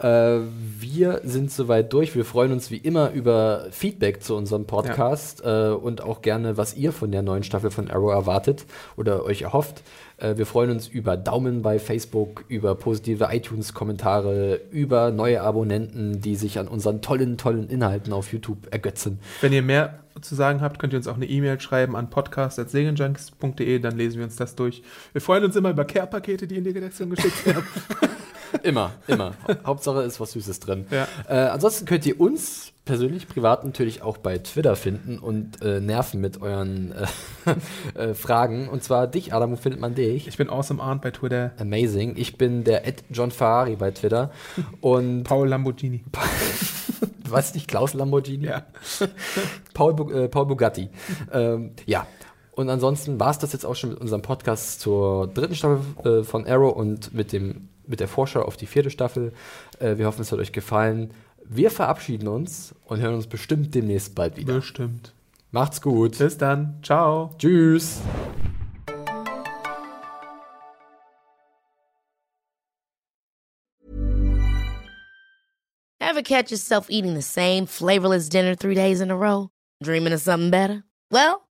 Ja. Wir sind soweit durch. Wir freuen uns wie immer über Feedback zu unserem Podcast und auch gerne, was ihr von der neuen Staffel von Arrow erwartet oder euch erhofft. Wir freuen uns über Daumen bei Facebook, über positive iTunes-Kommentare, über neue Abonnenten, die sich an unseren tollen, tollen Inhalten auf YouTube ergötzen. Wenn ihr mehr zu sagen habt, könnt ihr uns auch eine E-Mail schreiben an podcast@serienjunkies.de, dann lesen wir uns das durch. Wir freuen uns immer über Care-Pakete, die in die Redaktion geschickt werden. Immer, immer. Hauptsache ist was Süßes drin. Ja. Ansonsten könnt ihr uns persönlich, privat natürlich auch bei Twitter finden und nerven mit euren Fragen. Und zwar dich, Adam, wo findet man dich? Ich bin awesomearnt bei Twitter. Amazing. Ich bin der @JohnFerrari bei Twitter. Und Paul Lamborghini. Weiß nicht, Klaus Lamborghini? Ja. Paul Bugatti. Ja. Und ansonsten war es das jetzt auch schon mit unserem Podcast zur 3. Staffel von Arrow und mit der Vorschau auf die 4. Staffel. Wir hoffen, es hat euch gefallen. Wir verabschieden uns und hören uns bestimmt demnächst bald wieder. Bestimmt. Macht's gut. Bis dann. Ciao. Tschüss. Ever catch yourself eating the same flavorless dinner 3 days in a row? Dreaming of something better? Well,